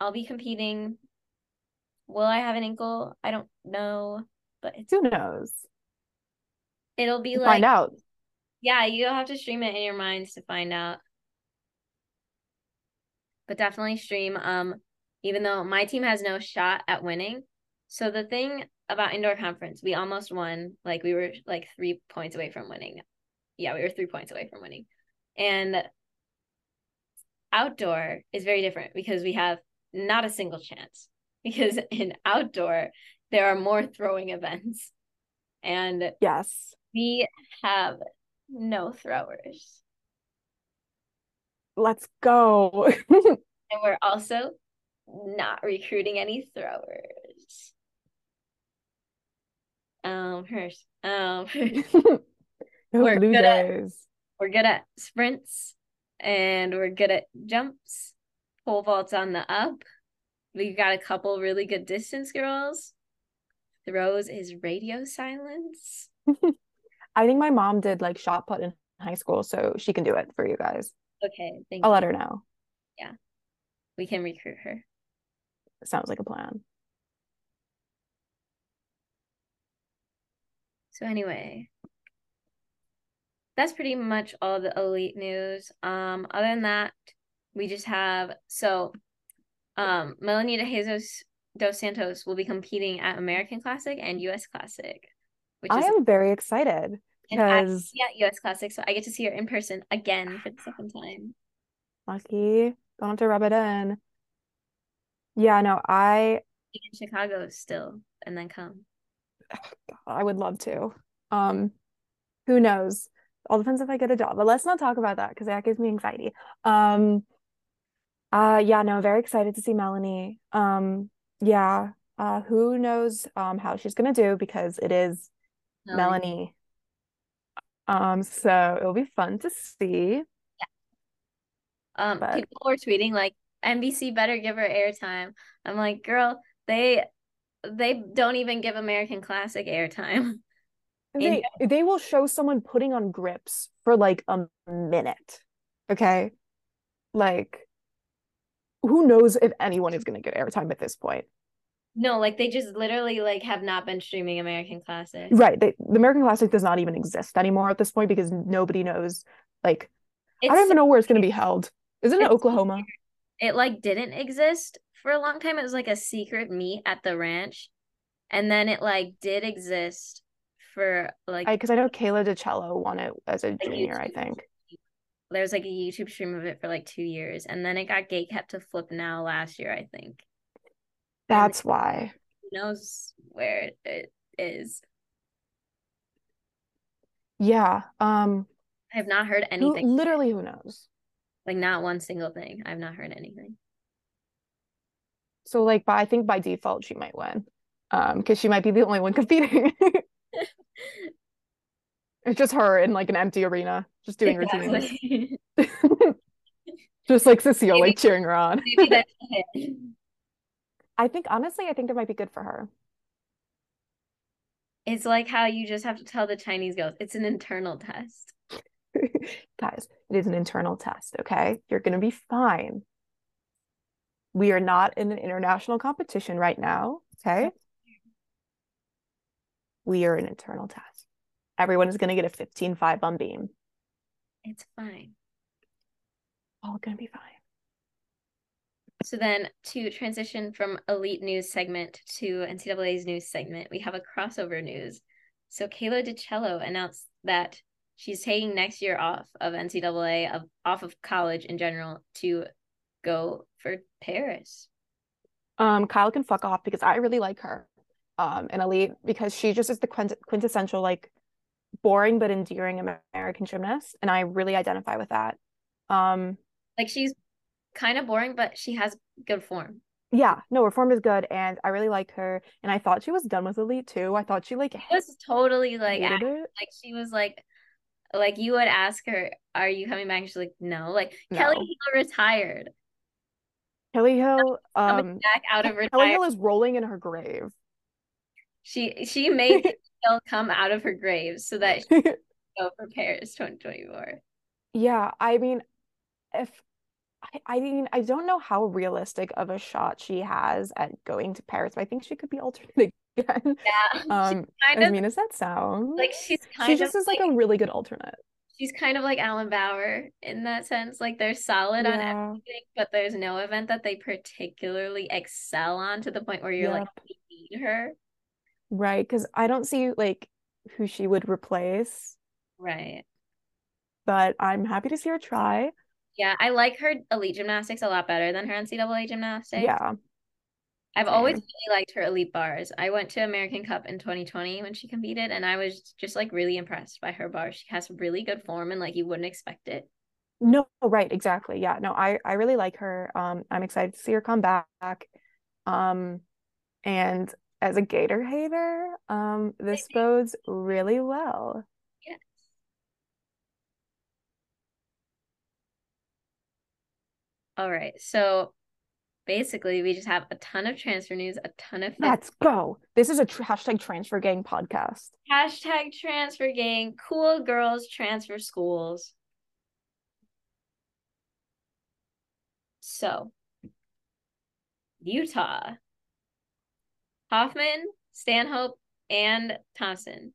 I'll be competing. Will I have an ankle? I don't know, but it's, who knows? It'll be like, find out. Yeah, you'll have to stream it in your minds to find out. But definitely stream. Even though my team has no shot at winning. So the thing about indoor conference, we almost won. Like we were like 3 points away from winning. Yeah, we were 3 points away from winning. And outdoor is very different because we have not a single chance, because in outdoor there are more throwing events, and yes, we have no throwers. Let's go. And we're also not recruiting any throwers. We're good at sprints, and we're good at jumps, pole vaults on the up. We've got a couple really good distance girls. Throws is radio silence. I think my mom did like shot put in high school, so she can do it for you guys. Okay, thank you. I'll let her know. Yeah, we can recruit her. Sounds like a plan. So anyway, that's pretty much all the elite news. Other than that, we just have, Melanie De Jesus dos Santos will be competing at American Classic and US Classic, which I am very excited because US Classic, so I get to see her in person again for the second time. Lucky, don't have to rub it in. Yeah, no, I'm in Chicago still, and then come. I would love to. Who knows? All depends if I get a job, but let's not talk about that because that gives me anxiety. Yeah, no, very excited to see Melanie. Who knows how she's gonna do because it is Melanie. So it'll be fun to see. Yeah. People were tweeting like NBC better give her airtime. I'm like, girl, they don't even give American Classic airtime. They will show someone putting on grips for like a minute, okay? Like, who knows if anyone is going to get airtime at this point? No, like they just literally like have not been streaming American Classic. Right, the American Classic does not even exist anymore at this point because nobody knows. Like, I don't even know where it's going to be held. Is it in Oklahoma? It like didn't exist for a long time. It was like a secret meet at the ranch, and then it like did exist. For like, because I know Kayla DiCello won it as a like junior, YouTube, I think. There was like a YouTube stream of it for like 2 years, and then it got gatekept to Flip Now last year, I think. That's why. Who knows where it is? Yeah. I have not heard anything. Literally, who knows? Like, not one single thing. I've not heard anything. So, like, I think by default she might win, because she might be the only one competing. It's just her in like an empty arena just doing routines. Just like Cecile, like cheering her on. Maybe that's it. I think it might be good for her. It's like how you just have to tell the Chinese girls it's an internal test. Guys, it is an internal test, okay? You're gonna be fine. We are not in an international competition right now, okay? We are an internal test. Everyone is going to get a 15-5 on beam. It's fine. All going to be fine. So then to transition from elite news segment to NCAA's news segment, we have a crossover news. So Kayla DiCello announced that she's taking next year off of NCAA, off of college in general, to go for Paris. Kyle can fuck off because I really like her. And elite, because she just is the quintessential like boring but endearing American gymnast, and I really identify with that. Like, she's kind of boring, but she has good form. Yeah, no, her form is good, and I really like her, and I thought she was done with Elite, too. I thought she, like, was totally, like, she was, like, you would ask her, are you coming back? And she's like, no. Like, no. Kelly Hill retired. Kelly Hill, back out of retirement. Kelly Hill is rolling in her grave. She made Kelly Hill come out of her grave so that she could go for Paris 2024. Yeah, I mean, I don't know how realistic of a shot she has at going to Paris, but I think she could be alternate again. Yeah. As mean as that sounds. Like, she just is like a really good alternate. She's kind of like Alan Bauer in that sense. Like, they're solid on everything, but there's no event that they particularly excel on to the point where you're like, we need her. Right, because I don't see, like, who she would replace. Right. But I'm happy to see her try. Yeah, I like her Elite gymnastics a lot better than her NCAA gymnastics. Yeah. I've always really liked her Elite bars. I went to American Cup in 2020 when she competed, and I was just, like, really impressed by her bars. She has really good form, and, like, you wouldn't expect it. No, right, exactly. Yeah, no, I really like her. I'm excited to see her come back. And as a Gator hater, this bodes really well. All right, so basically we just have a ton of transfer news, a ton of... Let's go! This is a hashtag transfer gang podcast. Hashtag transfer gang, cool girls transfer schools. So, Utah. Hoffman, Stanhope, and Thompson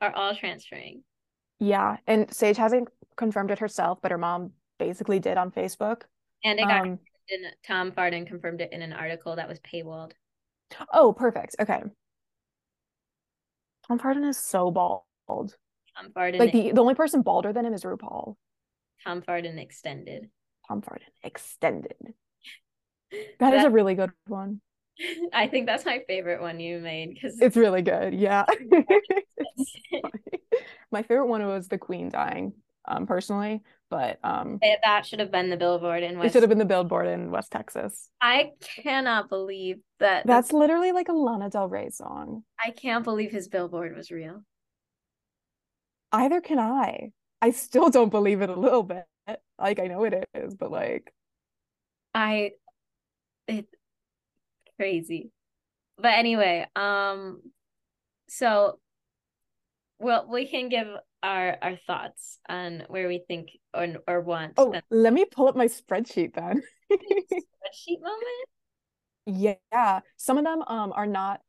are all transferring. Yeah, and Sage hasn't confirmed it herself, but her mom basically did on Facebook. And it got Tom Farden confirmed it in an article that was paywalled. Oh, perfect. Okay. Tom Farden is so bald. Tom Farden. Like, the only person balder than him is RuPaul. Tom Farden extended. Tom Farden extended. That is a really good one. I think that's my favorite one you made, because it's really good. Yeah. My favorite one was the Queen dying, personally. But that should have been the billboard in West. It should have been the billboard in West Texas. I cannot believe that. That's literally like a Lana Del Rey song. I can't believe his billboard was real. Either can I. I still don't believe it a little bit. Like, I know it is, but like, it's crazy. But anyway, so, well, we can give our thoughts on where we think or want. Oh, let me pull up my spreadsheet then. Spreadsheet moment? Yeah. Some of them are not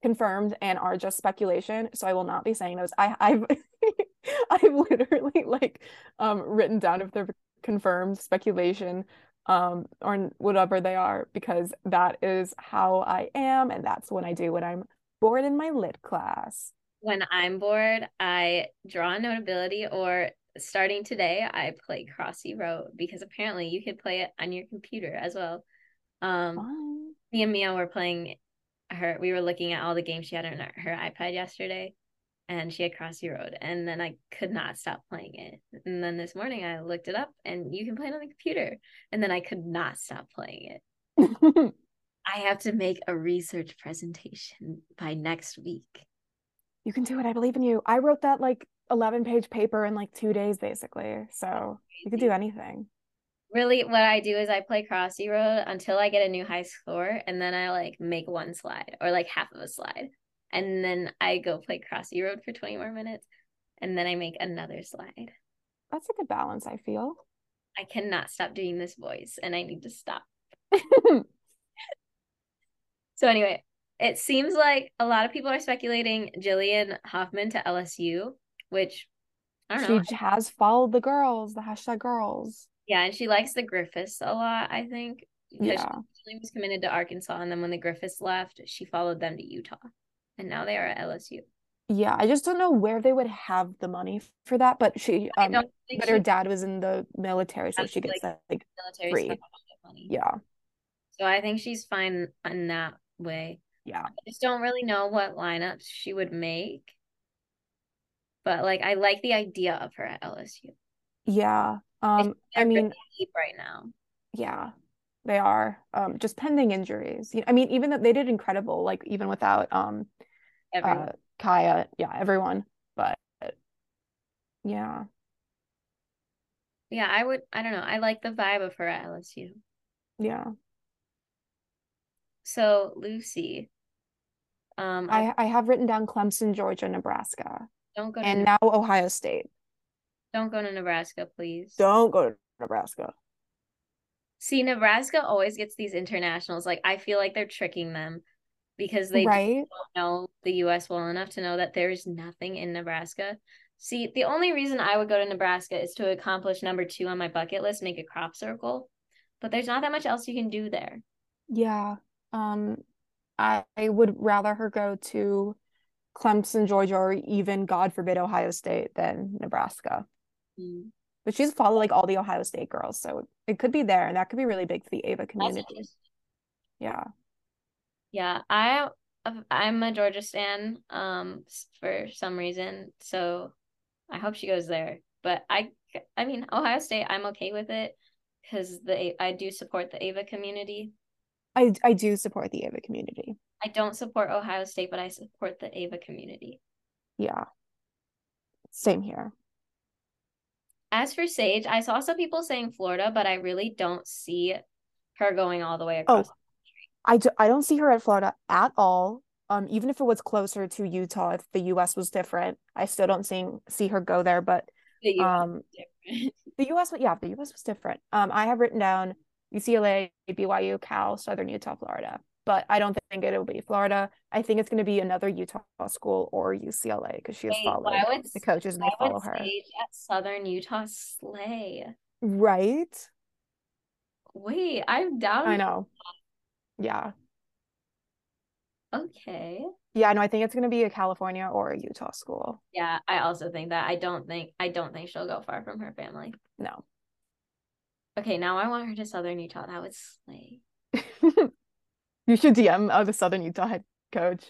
confirmed and are just speculation, so I will not be saying those. I've I've literally like written down if they're confirmed, speculation, or whatever they are, because that is how I am, and that's what I do when I'm bored in my lit class. When I'm bored, I draw Notability, or starting today, I play Crossy Road, because apparently you could play it on your computer as well. Me and Mia were playing her. We were looking at all the games she had on her iPad yesterday, and she had Crossy Road, and then I could not stop playing it. And then this morning I looked it up, and you can play it on the computer, and then I could not stop playing it. I have to make a research presentation by next week. You can do it. I believe in you. I wrote that like 11-page paper in like 2 days, basically. So you can do anything. Really, what I do is I play Crossy Road until I get a new high score, and then I like make one slide or like half of a slide, and then I go play Crossy Road for 20 more minutes, and then I make another slide. That's a good balance, I feel. I cannot stop doing this voice, and I need to stop. So anyway. It seems like a lot of people are speculating Jillian Hoffman to LSU, which I don't know. She has followed the girls, the #girls. Yeah, and she likes the Griffiths a lot, I think. Yeah. She was committed to Arkansas, and then when the Griffiths left, she followed them to Utah. And now they are at LSU. Yeah, I just don't know where they would have the money for that, but she her dad was in the military, so she gets like military money. Yeah. So I think she's fine in that way. Yeah, I just don't really know what lineups she would make, but like I like the idea of her at LSU. Yeah, I mean, deep right now. Yeah, they are. Just pending injuries. I mean, even though they did incredible, like even without Kaya, yeah, everyone. But yeah. Yeah, I don't know. I like the vibe of her at LSU. Yeah. So Lucy. I have written down Clemson, Georgia, Nebraska. Don't go to and Nebraska. Now Ohio State. Don't go to Nebraska, please. Don't go to Nebraska. See, Nebraska always gets these internationals. Like, I feel like they're tricking them because they don't know the U.S. well enough to know that there is nothing in Nebraska. See, the only reason I would go to Nebraska is to accomplish number 2 on my bucket list, make a crop circle. But there's not that much else you can do there. Yeah. I would rather her go to Clemson, Georgia, or even, God forbid, Ohio State than Nebraska. Mm-hmm. But she's followed, like, all the Ohio State girls, so it could be there, and that could be really big for the Ava community. Yeah. Yeah, I'm a Georgia stan for some reason, so I hope she goes there. But, I mean, Ohio State, I'm okay with it, because I do support the Ava community. I do support the Ava community. I don't support Ohio State, but I support the Ava community. Yeah. Same here. As for Sage, I saw some people saying Florida, but I really don't see her going all the way across the country. I don't see her at Florida at all. Even if it was closer to Utah, if the U.S. was different, I still don't see her go there. But the U.S. The U.S. was different. I have written down UCLA, BYU, Cal, Southern Utah, Florida. But I don't think it'll be Florida. I think it's going to be another Utah school or UCLA because she has followed the coaches and they follow her. Sage at Southern Utah slay. Right? Wait, I'm down. I know. Yeah. Okay. Yeah, no, I think it's going to be a California or a Utah school. Yeah, I also think that. I don't think she'll go far from her family. No. Okay, now I want her to Southern Utah. That would slay. You should DM the Southern Utah head coach.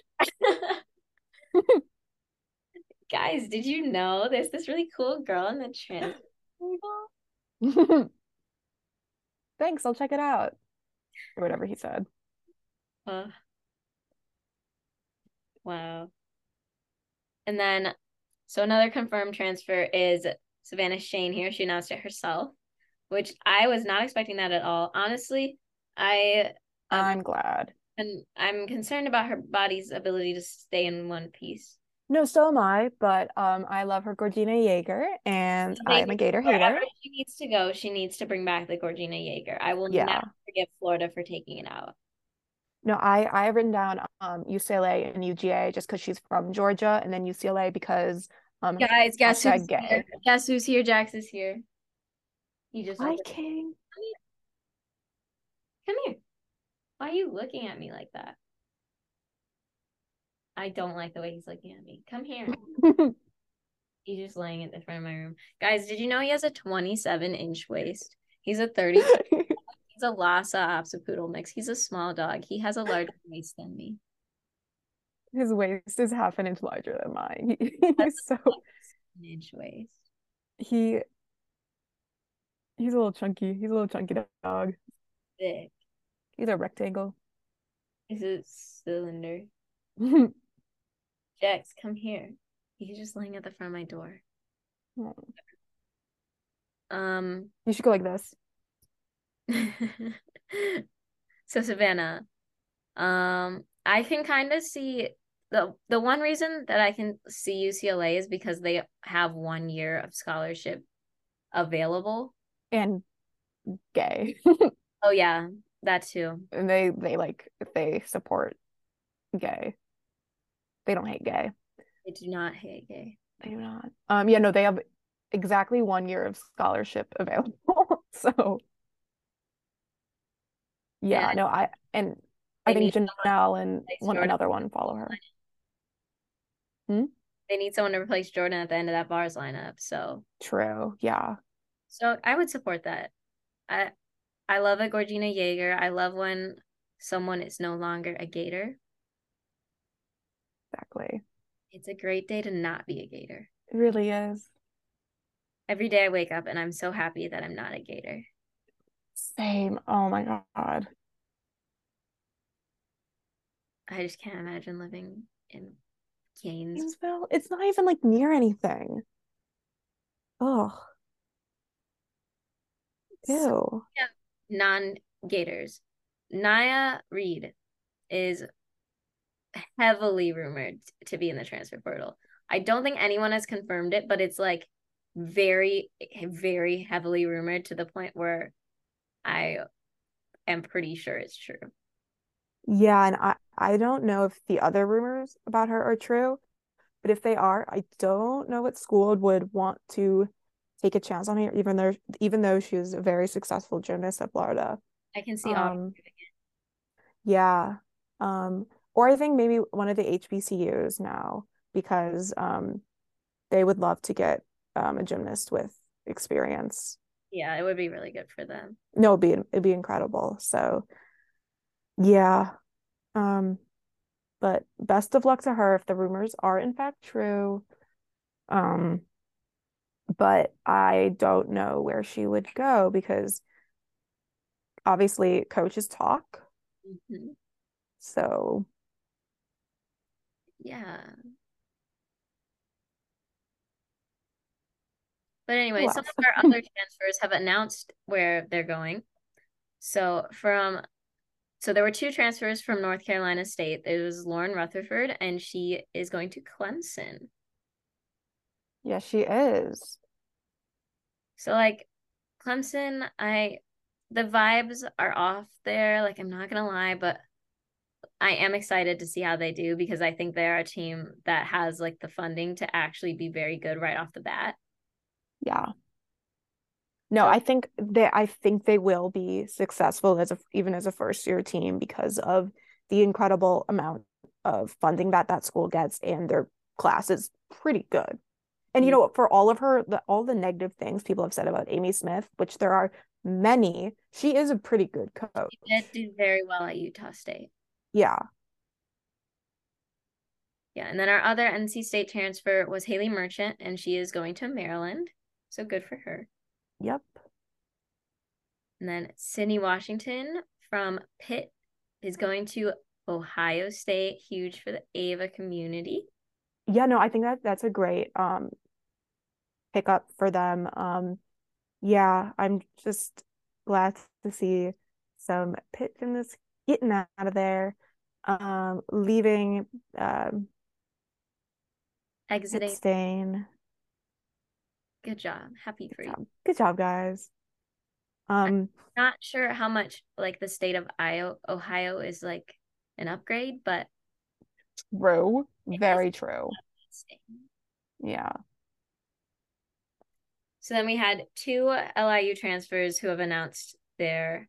Guys, did you know there's this really cool girl in the transfer? Thanks, I'll check it out. Or whatever he said. Wow. And then, so another confirmed transfer is Savannah Shane here. She announced it herself, which I was not expecting that at all. Honestly, I'm glad. And I'm concerned about her body's ability to stay in one piece. No, so am I, but I love her Gorgina Jaeger, and I'm a Gator hater. Wherever she needs to go, she needs to bring back the Gorgina Jaeger. I will never forgive Florida for taking it out. No, I have written down UCLA and UGA just because she's from Georgia, and then UCLA because... Guys, guess who's here? Guess who's here? Jax is here. You just... Hi, King. Come here. Why are you looking at me like that? I don't like the way he's looking at me. Come here. He's just laying at the front of my room. Guys, did you know he has a 27-inch waist? He's a 30. He's a Lhasa Apso-Poodle mix. He's a small dog. He has a larger waist than me. His waist is half an inch larger than mine. He's so... An inch waist. He's a little chunky. He's a little chunky dog. Thick. He's a rectangle. He's a cylinder. Jax, come here. He's just laying at the front of my door. Oh. You should go like this. So Savannah, I can kind of see the one reason that I can see UCLA is because they have 1 year of scholarship available. And gay. Oh yeah. That too. And they support gay. They don't hate gay. They do not hate gay. They do not. Yeah, no, they have exactly 1 year of scholarship available. So yeah, no, I think Janelle and another one follow her. They need someone to replace Jordan at the end of that bars lineup, so. True, yeah. So I would support that. I love a Gorgina Jaeger. I love when someone is no longer a Gator. Exactly. It's a great day to not be a Gator. It really is. Every day I wake up and I'm so happy that I'm not a gator. Same. Oh my God. I just can't imagine living in Gainesville. It's not even like near anything. Oh. Ew. Yeah. Non-gators. Naya Reid is heavily rumored to be in the transfer portal. I don't think anyone has confirmed it, but it's like very, very heavily rumored to the point where I am pretty sure it's true. Yeah, and I don't know if the other rumors about her are true, but if they are, I don't know what school would want to take a chance on her, even though she was a very successful gymnast at Florida. I can see all doing it. Yeah. Or I think maybe one of the HBCUs now, because they would love to get a gymnast with experience. Yeah, it would be really good for them. No, it'd be incredible. So yeah, but best of luck to her if the rumors are in fact true. But I don't know where she would go, because obviously coaches talk. Mm-hmm. So yeah. But anyway, wow. Some of our other transfers have announced where they're going. So there were two transfers from North Carolina State. There was Lauren Rutherford, and she is going to Clemson. Yeah, she is. So, like, Clemson, the vibes are off there. Like, I'm not going to lie, but I am excited to see how they do, because I think they're a team that has, like, the funding to actually be very good right off the bat. Yeah. No, so I think they will be successful even as a first year team, because of the incredible amount of funding that school gets, and their class is pretty good. And you know, for all of her, all the negative things people have said about Amy Smith, which there are many, she is a pretty good coach. She did do very well at Utah State. Yeah. Yeah, and then our other NC State transfer was Haley Merchant, and she is going to Maryland. So good for her. Yep. And then Sydney Washington from Pitt is going to Ohio State. Huge for the Ava community. Yeah, no, I think that's a great pickup for them. Yeah, I'm just glad to see some Pitt gymnasts getting out of there, leaving, exiting. Stain. Good job. Happy for you. Good job, guys. I'm not sure how much like the state of Ohio is like an upgrade, but true. Very true. Yeah. So then we had two LIU transfers who have announced their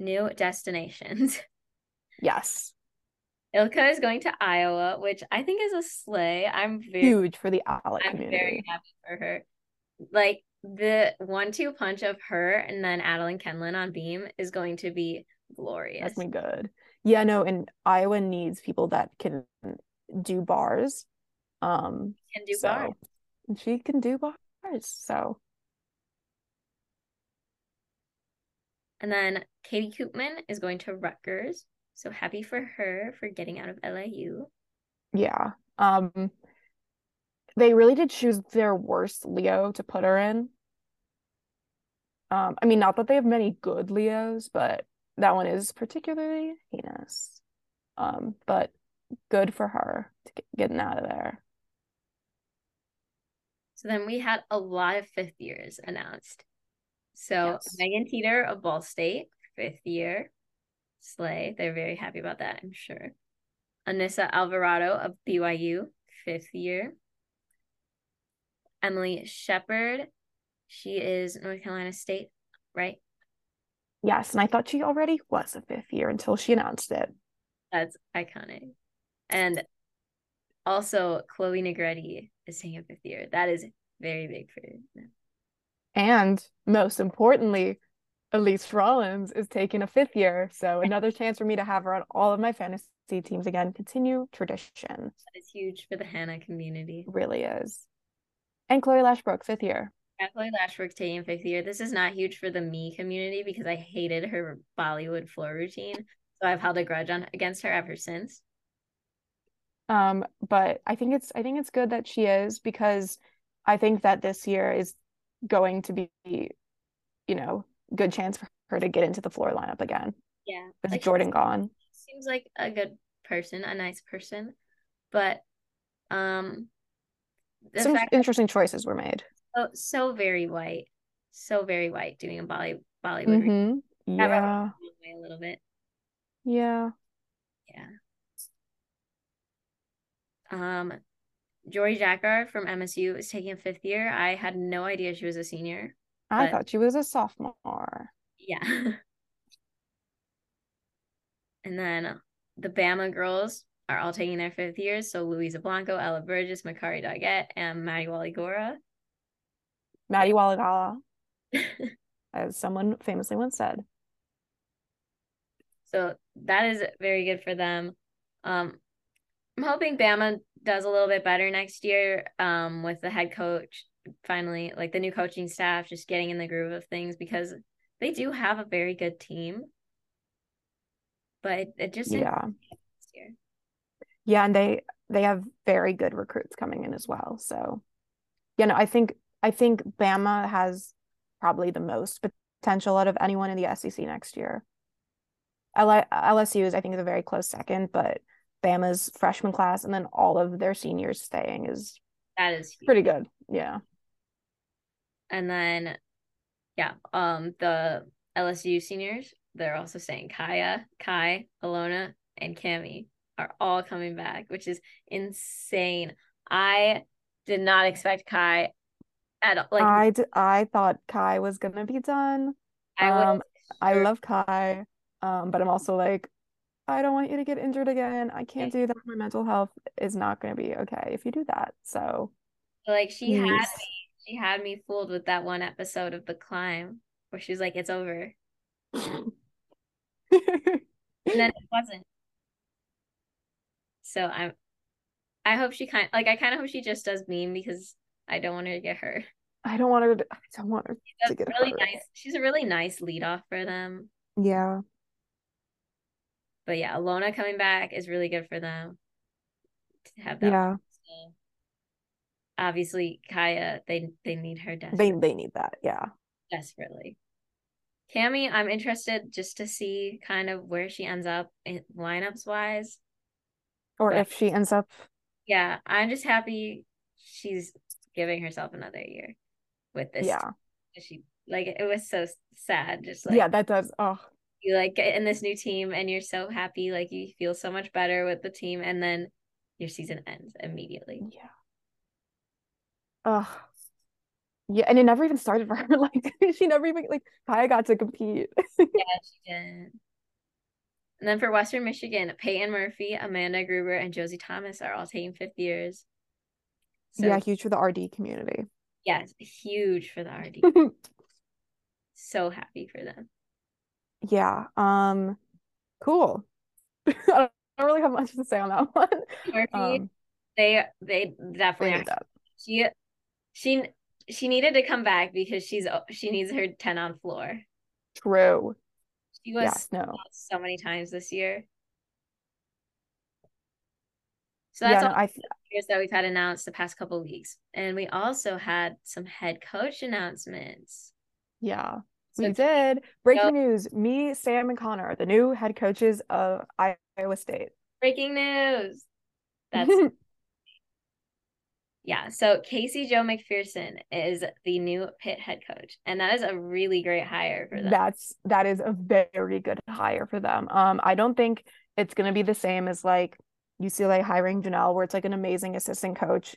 new destinations. Yes. Ilka is going to Iowa, which I think is a slay. Huge for the Alec community. I'm very happy for her. Like, the 1-2 punch of her and then Adeline Kenlin on beam is going to be glorious. That's me good. Yeah, no, and Iowa needs people that can do bars. She can do bars, so. And then Katie Koopman is going to Rutgers. So happy for her for getting out of LIU. Yeah. They really did choose their worst Leo to put her in. I mean, not that they have many good Leos, but that one is particularly heinous. But good for her to getting out of there. So then we had a lot of fifth years announced. So yes. Megan Teeter of Ball State, fifth year. Slay. They're very happy about that, I'm sure. Anissa Alvarado of BYU, fifth year. Emily Shepard. She is North Carolina State, right? Yes, and I thought she already was a fifth year until she announced it. That's iconic. And also, Chloe Negretti is taking a fifth year. That is very big for them. And most importantly, Elise Rollins is taking a fifth year, so another chance for me to have her on all of my fantasy teams again. Continue tradition. That is huge for the Hannah community. It really is. And Chloe Lashbrook, fifth year. Yeah, Chloe Lashbrook taking fifth year. This is not huge for the me community because I hated her Bollywood floor routine. So I've held a grudge against her ever since. But I think it's good that she is, because I think that this year is going to be, you know, good chance for her to get into the floor lineup again. Yeah. With like Jordan gone. Seems like a good person, a nice person. But some interesting choices were made. So very white. So very white doing a Bollywood routine. Yeah. A little bit. Yeah. Yeah. Jory Jacquard from MSU is taking a fifth year. I had no idea she was a senior. I thought she was a sophomore. Yeah. And then the Bama girls are all taking their fifth years. So Louisa Blanco, Ella Burgess, Makari Doggett, and Maddie Waligora. Maddie Waligala, as someone famously once said. So that is very good for them. I'm hoping Bama does a little bit better next year with the head coach finally, like the new coaching staff, just getting in the groove of things, because they do have a very good team. But it just this year. Yeah, and they have very good recruits coming in as well. So, you know, I think Bama has probably the most potential out of anyone in the SEC next year. LSU is a very close second, but Bama's freshman class and then all of their seniors staying is pretty good. Yeah. And then the LSU seniors, they're also saying Kaya, Kai, Alona, and Cami are all coming back, which is insane. I did not expect Kai at all. Like I thought Kai was gonna be done. I love Kai. But I'm also like, I don't want you to get injured again. I can't do that. My mental health is not going to be okay if you do that. So, like, she had me fooled with that one episode of The Climb where she was like, it's over. And then it wasn't. So I kind of hope she just does meme, because I don't want her to get hurt. I don't want her to get really hurt. Nice. She's a really nice leadoff for them. Yeah. But yeah, Alona coming back is really good for them to have that. Yeah. So obviously, Kaya, they need her desperately. They need that, yeah. Desperately. Cami, I'm interested just to see kind of where she ends up in lineups-wise. Or if she ends up. Yeah, I'm just happy she's giving herself another year with this. Yeah. It was so sad. Yeah, that does. Oh. You get in this new team and you're so happy, you feel so much better with the team, and then your season ends immediately. Yeah. Oh. Yeah, and it never even started for her. She never even Kaya got to compete. Yeah, she did. And then for Western Michigan, Peyton Murphy, Amanda Gruber, and Josie Thomas are all taking fifth years. So, yeah, huge for the RD community. Yes, huge for the RD. So happy for them. Yeah. Cool. I don't really have much to say on that one. Murphy, they definitely she needed to come back because she needs her 10 on floor. True. She was so many times this year. So that's all the years that we've had announced the past couple of weeks. And we also had some head coach announcements. Yeah. We did. Breaking news. Me, Sam, and Connor are the new head coaches of Iowa State. Breaking news. That's yeah. So Casey Jo McPherson is the new Pitt head coach. And that is a really great hire for them. That is a very good hire for them. I don't think it's gonna be the same as UCLA hiring Janelle, where it's an amazing assistant coach,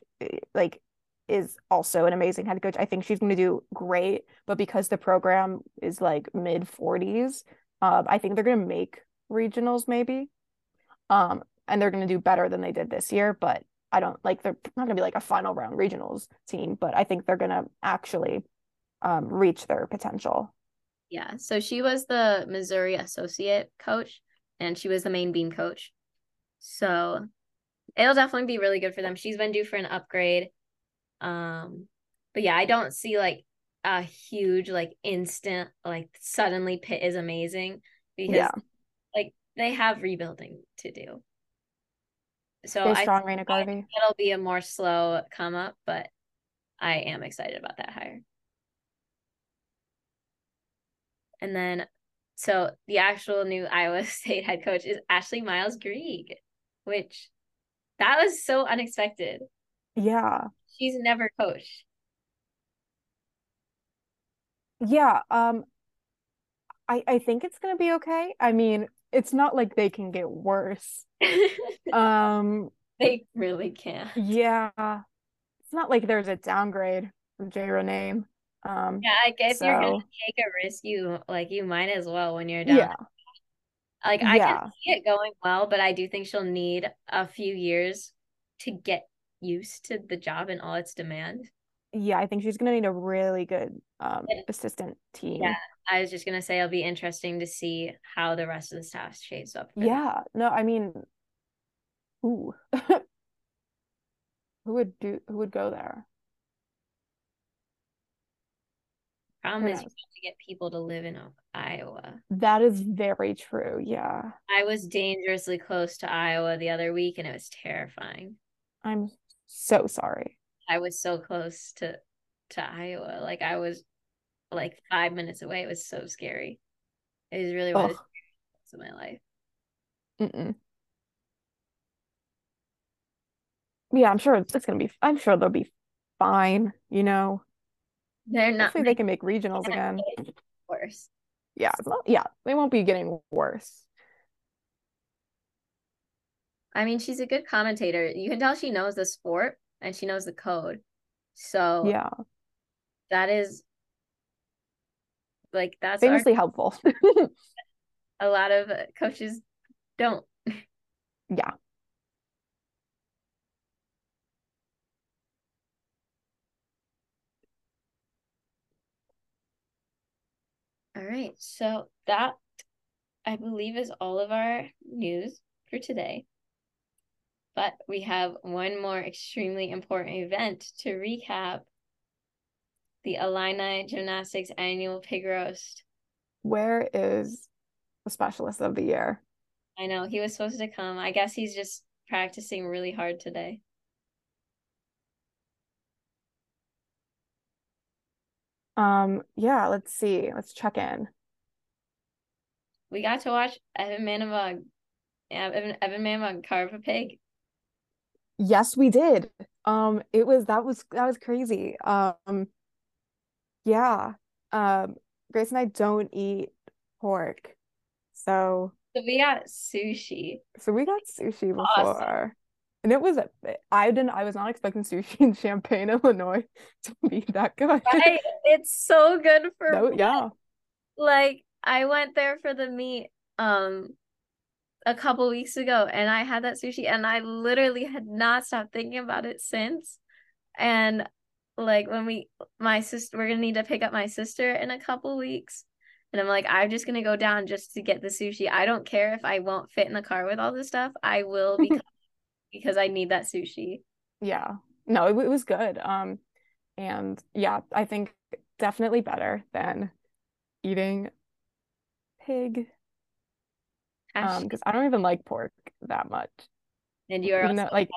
is also an amazing head coach. I think she's going to do great, but because the program is mid-40s, I think they're going to make regionals maybe, and they're going to do better than they did this year, but I don't they're not going to be a final round regionals team, but I think they're going to actually reach their potential. Yeah, so she was the Missouri associate coach, and she was the main beam coach. So it'll definitely be really good for them. She's been due for an upgrade. But yeah, I don't see like a huge like instant like suddenly Pitt is amazing, because like they have rebuilding to do. So I think it'll be a more slow come up, but I am excited about that hire. And then, so the actual new Iowa State head coach is Ashley Miles Grieg, which that was so unexpected. Yeah. She's never coached. Yeah. I think it's going to be okay. I mean, it's not like they can get worse. They really can't. Yeah. It's not like there's a downgrade from J. Rename. Yeah, I guess so. You're gonna take a risk, you might as well when you're done. Yeah. I can see it going well, but I do think she'll need a few years to get used to the job and all its demand. Yeah, I think she's gonna need a really good assistant team. Yeah, I was just gonna say it'll be interesting to see how the rest of the staff shapes up. Yeah, them. No, I mean, ooh, who would go there? Problem is, you have to get people to live in Iowa. That is very true. Yeah, I was dangerously close to Iowa the other week, and it was terrifying. I'm so sorry. I was so close to Iowa. Like, I was like 5 minutes away. It was so scary. It was really one of the scariest moments of my life. Yeah, I'm sure it's gonna be. I'm sure they'll be fine. You know. They're not. Hopefully they can make regionals again. Worse. Yeah. Yeah. They won't be getting worse. I mean, she's a good commentator. You can tell she knows the sport and she knows the code. So yeah, that is like that's famously helpful. A lot of coaches don't. Yeah. All right, so that, I believe, is all of our news for today. But we have one more extremely important event to recap. The Illini Gymnastics Annual Pig Roast. Where is the specialist of the year? I know, he was supposed to come. I guess he's just practicing really hard today. Yeah, let's see. Let's check in. We got to watch Evan Manabong carve a pig. Yes, we did. That was crazy. Yeah. Grace and I don't eat pork. So we got sushi. Before. Awesome. And it was, I was not expecting sushi in Champaign, Illinois to be that good. Right? It's so good for me. Yeah. Like, I went there for the meet a couple weeks ago, and I had that sushi, and I literally had not stopped thinking about it since. And, like, when we're going to need to pick up my sister in a couple weeks. And I'm like, I'm just going to go down just to get the sushi. I don't care if I won't fit in the car with all this stuff. I will become. Because I need that sushi. Yeah. No, it was good. And yeah, I think definitely better than eating pig. Because I don't even like pork that much. And you are also hashtag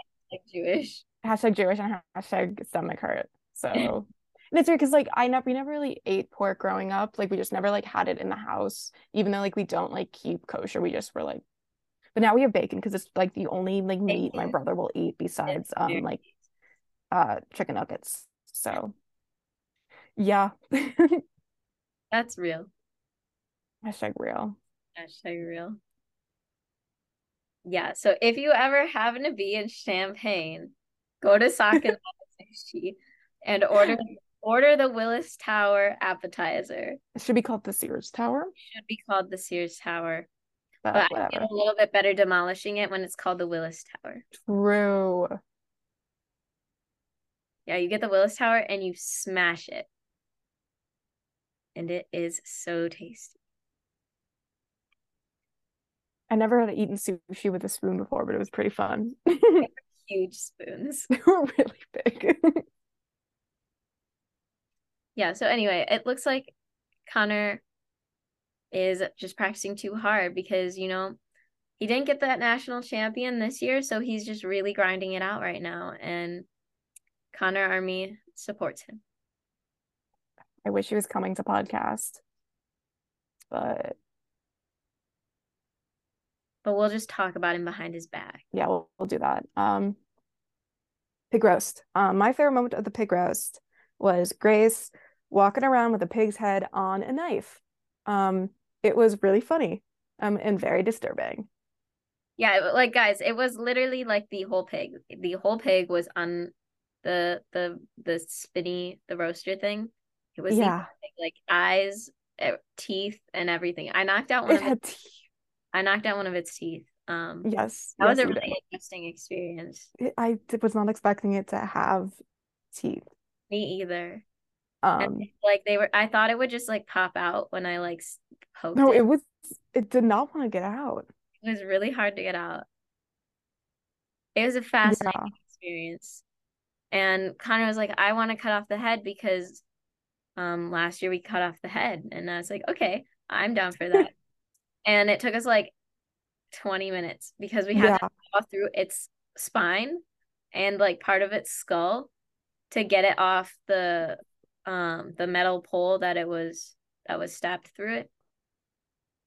Jewish. Hashtag Jewish and hashtag stomach hurt. So and it's weird because we never really ate pork growing up. Like, we just never had it in the house, even though we don't keep kosher. We just were but now we have bacon because it's the only meat my brother will eat besides chicken nuggets. So yeah. That's real. Hashtag real. Hashtag real. Yeah. So if you ever happen to be in Champaign, go to Sakin's Sushi and order the Willis Tower appetizer. It should be called the Sears Tower. But I feel a little bit better demolishing it when it's called the Willis Tower. True. Yeah, you get the Willis Tower and you smash it. And it is so tasty. I never had eaten sushi with a spoon before, but it was pretty fun. They were huge spoons. They were really big. Yeah, so anyway, it looks like Connor is just practicing too hard because, you know, he didn't get that national champion this year, so he's just really grinding it out right now, and Connor Army supports him. I wish he was coming to podcast, but we'll just talk about him behind his back. Yeah, we'll do that. Pig roast. My favorite moment of the pig roast was Grace walking around with a pig's head on a knife. It was really funny, and very disturbing. Yeah, like, guys, it was literally like the whole pig. The whole pig was on the spinny, the roaster thing. It was like eyes, teeth, and everything. I knocked out one. It had teeth. I knocked out one of its teeth. Yes, that was a really interesting experience. I was not expecting it to have teeth. Me either. Like they were, I thought it would just like pop out when I like poked. No, it was. It did not want to get out. It was really hard to get out. It was a fascinating experience, and Connor was like, "I want to cut off the head because, last year we cut off the head," and I was like, "Okay, I'm down for that." And it took us like 20 minutes because we had to go through its spine and like part of its skull to get it off the metal pole that was stabbed through it.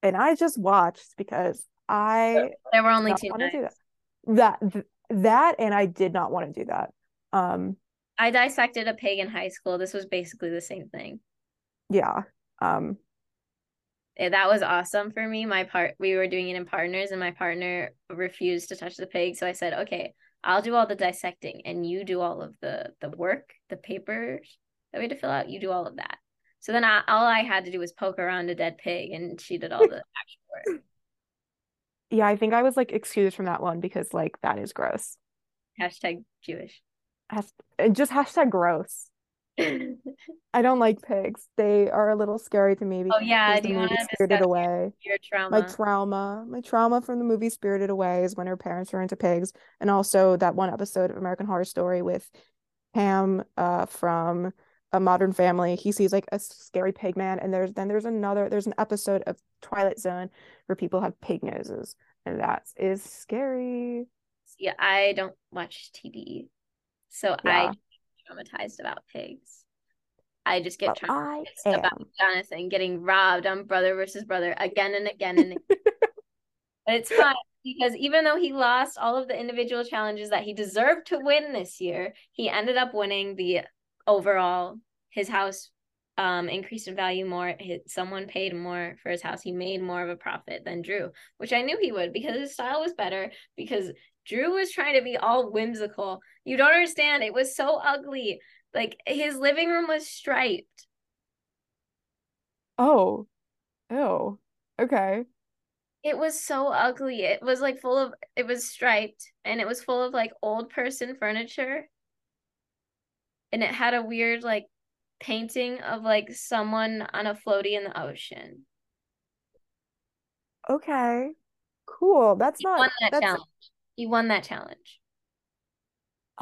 And I just watched because there were only 2 minutes. And I did not want to do that. I dissected a pig in high school. This was basically the same thing. Yeah. That was awesome for me. We were doing it in partners, and my partner refused to touch the pig. So I said, okay, I'll do all the dissecting and you do all of the work, the papers that we had to fill out. You do all of that. So then all I had to do was poke around a dead pig, and she did all the actual work. Yeah, I think I was like excused from that one because like that is gross. Hashtag Jewish. Just hashtag gross. I don't like pigs. They are a little scary to me. Oh yeah, do you want to Spirited Away? Your trauma. My trauma from the movie Spirited Away is when her parents were into pigs, and also that one episode of American Horror Story with Pam from A Modern Family. He sees like a scary pig man, and there's an episode of Twilight Zone where people have pig noses, and that is scary. Yeah, I don't watch TV, so I. Traumatized about pigs. I just get traumatized about Jonathan getting robbed on Brother versus Brother again and again and again. But it's fun because even though he lost all of the individual challenges that he deserved to win this year, he ended up winning the overall. His house increased in value more. Someone paid more for his house. He made more of a profit than Drew, which I knew he would because his style was better, because Drew was trying to be all whimsical. You don't understand. It was so ugly. Like, his living room was striped. Oh. Ew. Okay. It was so ugly. It was, like, it was striped, and it was full of, like, old person furniture. And it had a weird, like, painting of, like, someone on a floaty in the ocean. Okay. Cool. He won that challenge.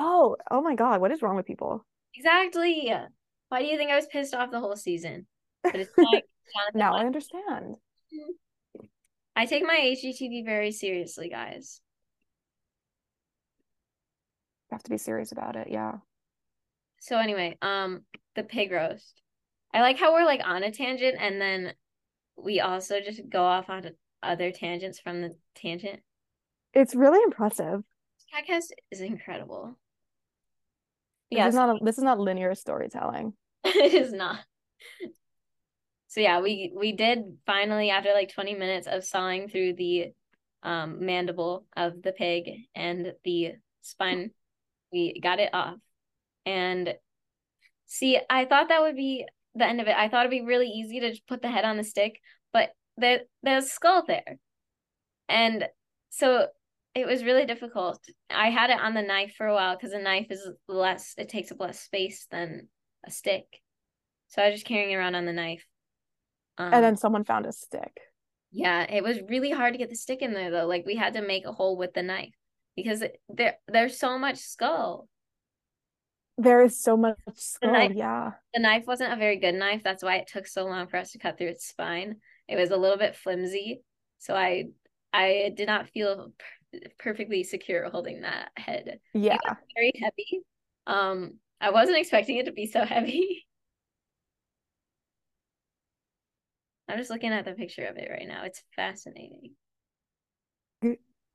Oh my God. What is wrong with people? Exactly. Why do you think I was pissed off the whole season? But it's like now I understand. I take my HGTV very seriously, guys. You have to be serious about it. Yeah. So anyway, the pig roast. I like how we're like on a tangent, and then we also just go off on other tangents from the tangent. It's really impressive. Podcast is incredible. Yeah, this is not linear storytelling. It is not. So yeah, we did finally, after like 20 minutes of sawing through the mandible of the pig and the spine, we got it off. And see, I thought that would be the end of it. I thought it'd be really easy to just put the head on the stick, but there's a skull there. And so it was really difficult. I had it on the knife for a while because a knife is less, it takes up less space than a stick. So I was just carrying it around on the knife. And then someone found a stick. Yeah, it was really hard to get the stick in there though. Like, we had to make a hole with the knife because there's so much skull. There is so much skull, yeah. The knife wasn't a very good knife. That's why it took so long for us to cut through its spine. It was a little bit flimsy. So I did not feel perfectly secure holding that head. Yeah. It was very heavy. I wasn't expecting it to be so heavy. I'm just looking at the picture of it right now. It's fascinating.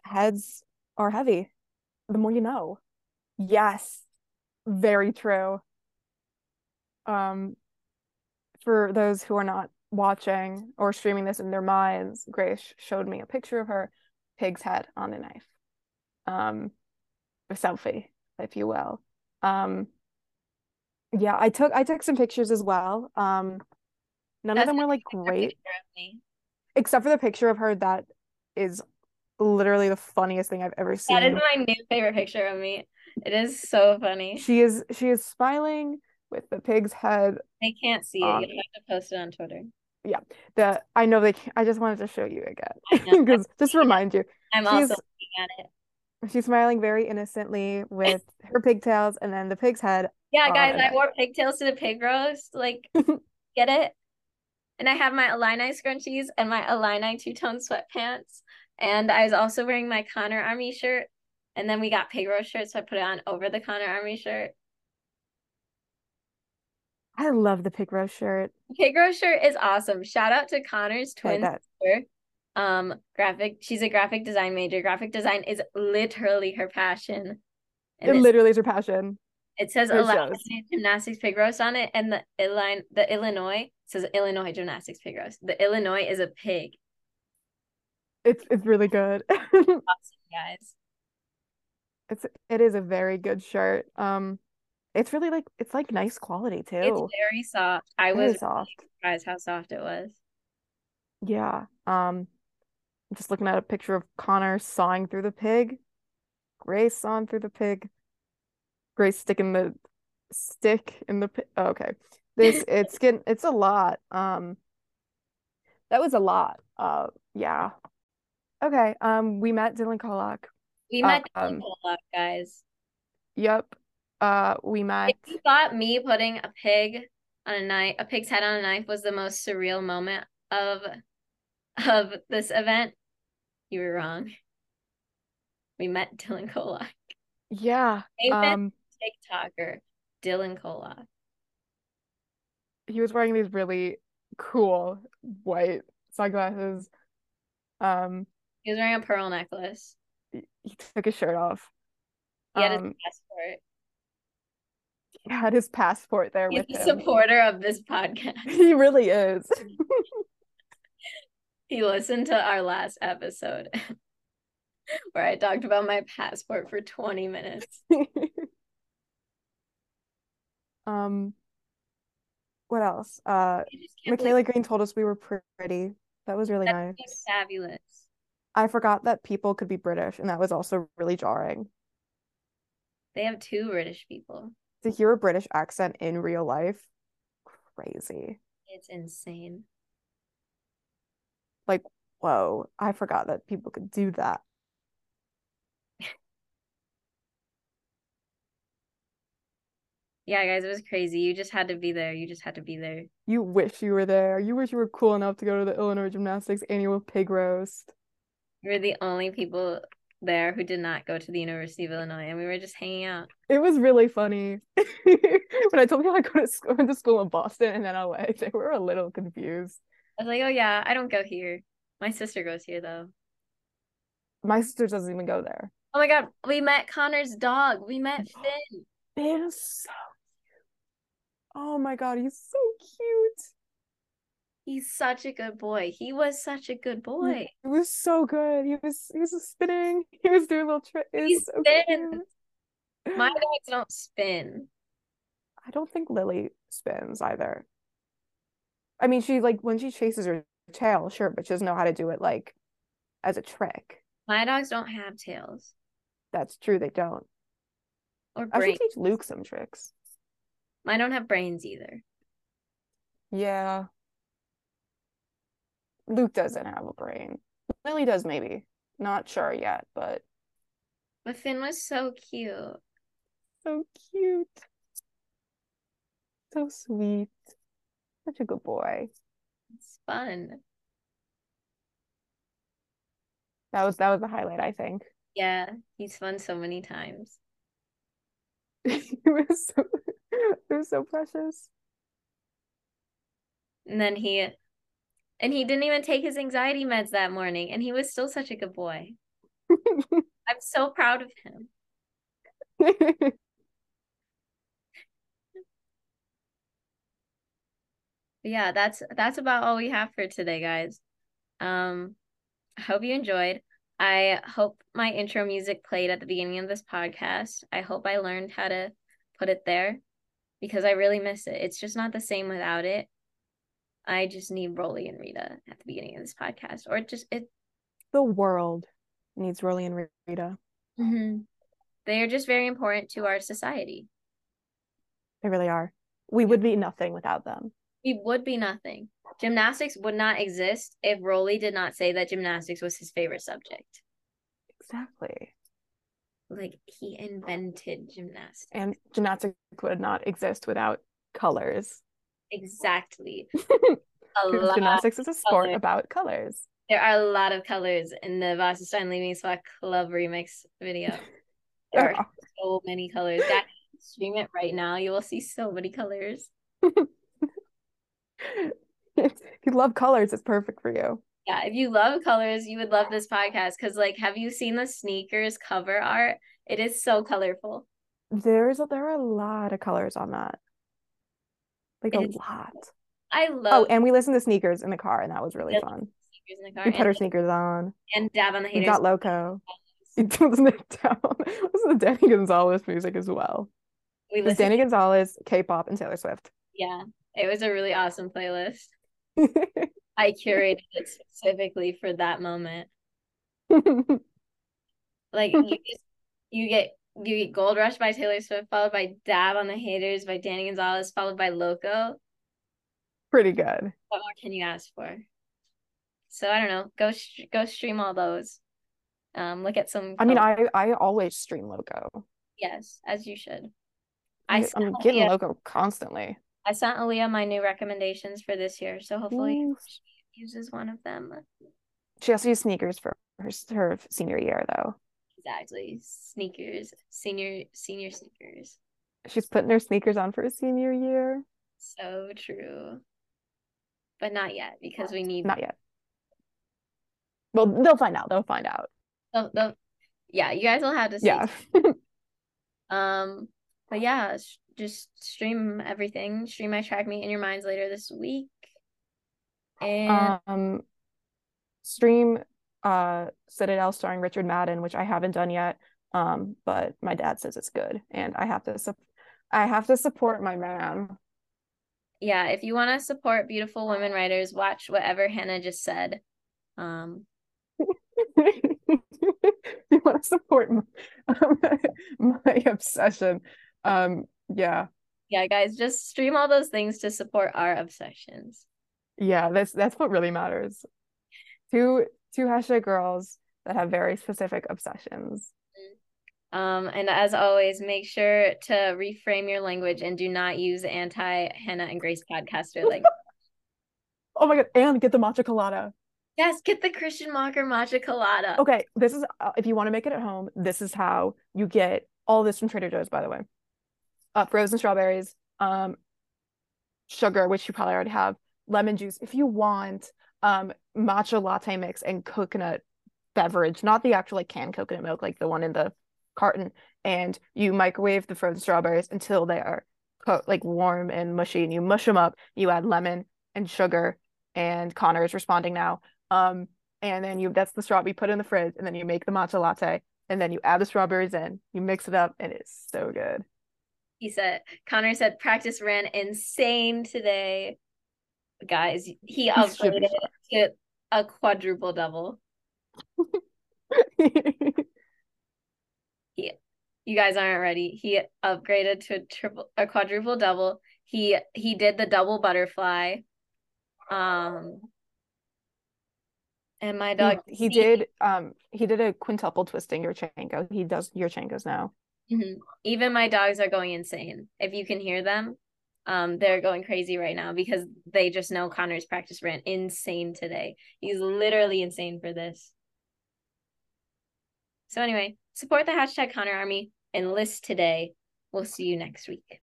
Heads are heavy. The more you know. Yes. Very true. For those who are not watching or streaming this in their minds, Grace showed me a picture of her pig's head on the knife. A selfie, if you will. Yeah, I took some pictures as well. None of them were like great, except for the picture of her. That is literally the funniest thing I've ever seen. That is my new favorite picture of me. It is so funny. She is smiling with the pig's head. They can't see it. You have to post it on Twitter. Yeah, I know they can't. I just wanted to show you again because just remind you. I'm also looking at it. She's smiling very innocently with her pigtails and then the pig's head. Yeah, guys, I wore pigtails to the pig roast. Like, get it? And I have my Illini scrunchies and my Illini two-tone sweatpants. And I was also wearing my Connor Army shirt. And then we got pig roast shirts, so I put it on over the Connor Army shirt. I love the pig roast shirt. Pig roast shirt is awesome. Shout out to Connor's twin sister. Graphic. She's a graphic design major. Graphic design is literally her passion. It literally is her passion. It says Illinois Gymnastics Pig Roast on it, and the Illinois says Illinois Gymnastics Pig Roast. The Illinois is a pig. It's really good. Awesome, guys. It is a very good shirt. It's really like it's like nice quality too. It's very soft. I was surprised how soft it was. Yeah. I'm just looking at a picture of Connor sawing through the pig. Grace sawing through the pig. Grace sticking the stick in the pig. Oh, okay. It's a lot. That was a lot. Yeah. Okay. We met Dylan Kolak. We met Dylan Kolak, guys. Yep. We met. If you thought me putting a pig's head on a knife was the most surreal moment of this event, you were wrong. We met Dylan Kolak. Yeah. TikToker Dylan Kolak. He was wearing these really cool white sunglasses. He was wearing a pearl necklace. He took his shirt off. He had his passport. He had his passport there. He's a supporter of this podcast. He really is. He listened to our last episode where I talked about my passport for 20 minutes. What else? Michaela Green told us we were pretty. That was really nice. That was fabulous. I forgot that people could be British, and that was also really jarring. They have two British people. To hear a British accent in real life, crazy. It's insane. Like, whoa, I forgot that people could do that. Yeah, guys, it was crazy. You just had to be there. You wish you were there. You wish you were cool enough to go to the Illinois Gymnastics Annual Pig Roast. We were the only people there who did not go to the University of Illinois, and we were just hanging out. It was really funny. When I told people I went to school in Boston and then LA, they were a little confused. I was like, oh yeah, I don't go here. My sister goes here though. My sister doesn't even go there. Oh my god, we met Connor's dog. We met Finn. Finn is so cute. Oh my god, he's so cute. He's such a good boy. He was such a good boy. He was so good. He was spinning. He was doing little tricks. He spins. So my dogs don't spin. I don't think Lily spins either. I mean, she like when she chases her tail, sure, but she doesn't know how to do it like as a trick. My dogs don't have tails. That's true, they don't. Or brains. I should teach Luke some tricks. Mine don't have brains either. Yeah. Luke doesn't have a brain. Lily does maybe. Not sure yet, but Finn was so cute. So cute. So sweet. Such a good boy. It's fun. That was the highlight, I think. Yeah, he's fun so many times. He was so precious. And then he didn't even take his anxiety meds that morning, and he was still such a good boy. I'm so proud of him. Yeah, that's about all we have for today, guys. I hope you enjoyed. I hope my intro music played at the beginning of this podcast. I hope I learned how to put it there, because I really miss it. It's just not the same without it. I just need Rolly and Rita at the beginning of this podcast, or the world needs Rolly and Rita. Mm-hmm. They are just very important to our society. They really are. We would be nothing without them. We would be nothing. Gymnastics would not exist if Rolly did not say that gymnastics was his favorite subject. Exactly. Like, he invented gymnastics. And gymnastics would not exist without colors. Exactly. Gymnastics is a sport about colors. There are a lot of colors in the Vasa Stein Leaving Swat Club remix video. There are so many colors. Guys, stream it right now. You will see so many colors. If you love colors, it's perfect for you. Yeah, if you love colors, you would love this podcast, because, like, have you seen the sneakers cover art? It is so colorful. There are a lot of colors on that. Like, a lot. I love. Oh, and we listened to Sneakers in the car, and that was really fun. Sneakers in the car. We put our sneakers on. And Dab on the Haters. We got loco. Listen to Danny Gonzalez music as well. It was Danny Gonzalez, K-pop, and Taylor Swift. Yeah. It was a really awesome playlist. I curated it specifically for that moment. Like, you get Gold Rush by Taylor Swift, followed by Dab on the Haters by Danny Gonzalez, followed by Loco. Pretty good. What more can you ask for? So I don't know. Go stream all those. Look at some. I mean, I always stream Loco. Yes, as you should. I'm getting Loco constantly. I sent Aaliyah my new recommendations for this year, so hopefully she uses one of them. She also used Sneakers for her senior year, though. Exactly. Sneakers. Senior Sneakers. She's putting her sneakers on for her senior year. So true. But not yet, because we need... Not yet. Well, they'll find out. Yeah, you guys will have to see. Yeah. But yeah... Just stream everything. Stream my track meet in your minds later this week. And stream Citadel starring Richard Madden, which I haven't done yet. But my dad says it's good, and I have to support my man. Yeah, if you want to support beautiful women writers, watch whatever Hannah just said. If you want to support my obsession. Yeah, guys, just stream all those things to support our obsessions. Yeah, that's what really matters. Two hashtag girls that have very specific obsessions. And as always, make sure to reframe your language and do not use anti-Hannah and Grace podcaster language. Oh my god, and get the matcha colada. Yes, get the Christian Mocker matcha colada. Okay, this is if you want to make it at home, this is how you get all this from Trader Joe's, by the way. Frozen strawberries, sugar, which you probably already have, lemon juice if you want, matcha latte mix, and coconut beverage, not the actual, like, canned coconut milk, like the one in the carton. And you microwave the frozen strawberries until they are warm and mushy, and you mush them up. You add lemon and sugar, and Connor is responding now. And then that's the straw we put in the fridge, and then you make the matcha latte, and then you add the strawberries in, you mix it up, and it's so good. Connor said practice ran insane today. Guys, he upgraded to a quadruple double. Yeah. You guys aren't ready. He upgraded to a quadruple double. He did the double butterfly. And my dog he did a quintuple twisting Yurchenko. He does Yurchenkos now. Mm-hmm. Even my dogs are going insane. If you can hear them, They're going crazy right now because they just know Connor's practice ran insane today. He's literally insane for this. So anyway, support the #ConnorArmy and list today. We'll see you next week.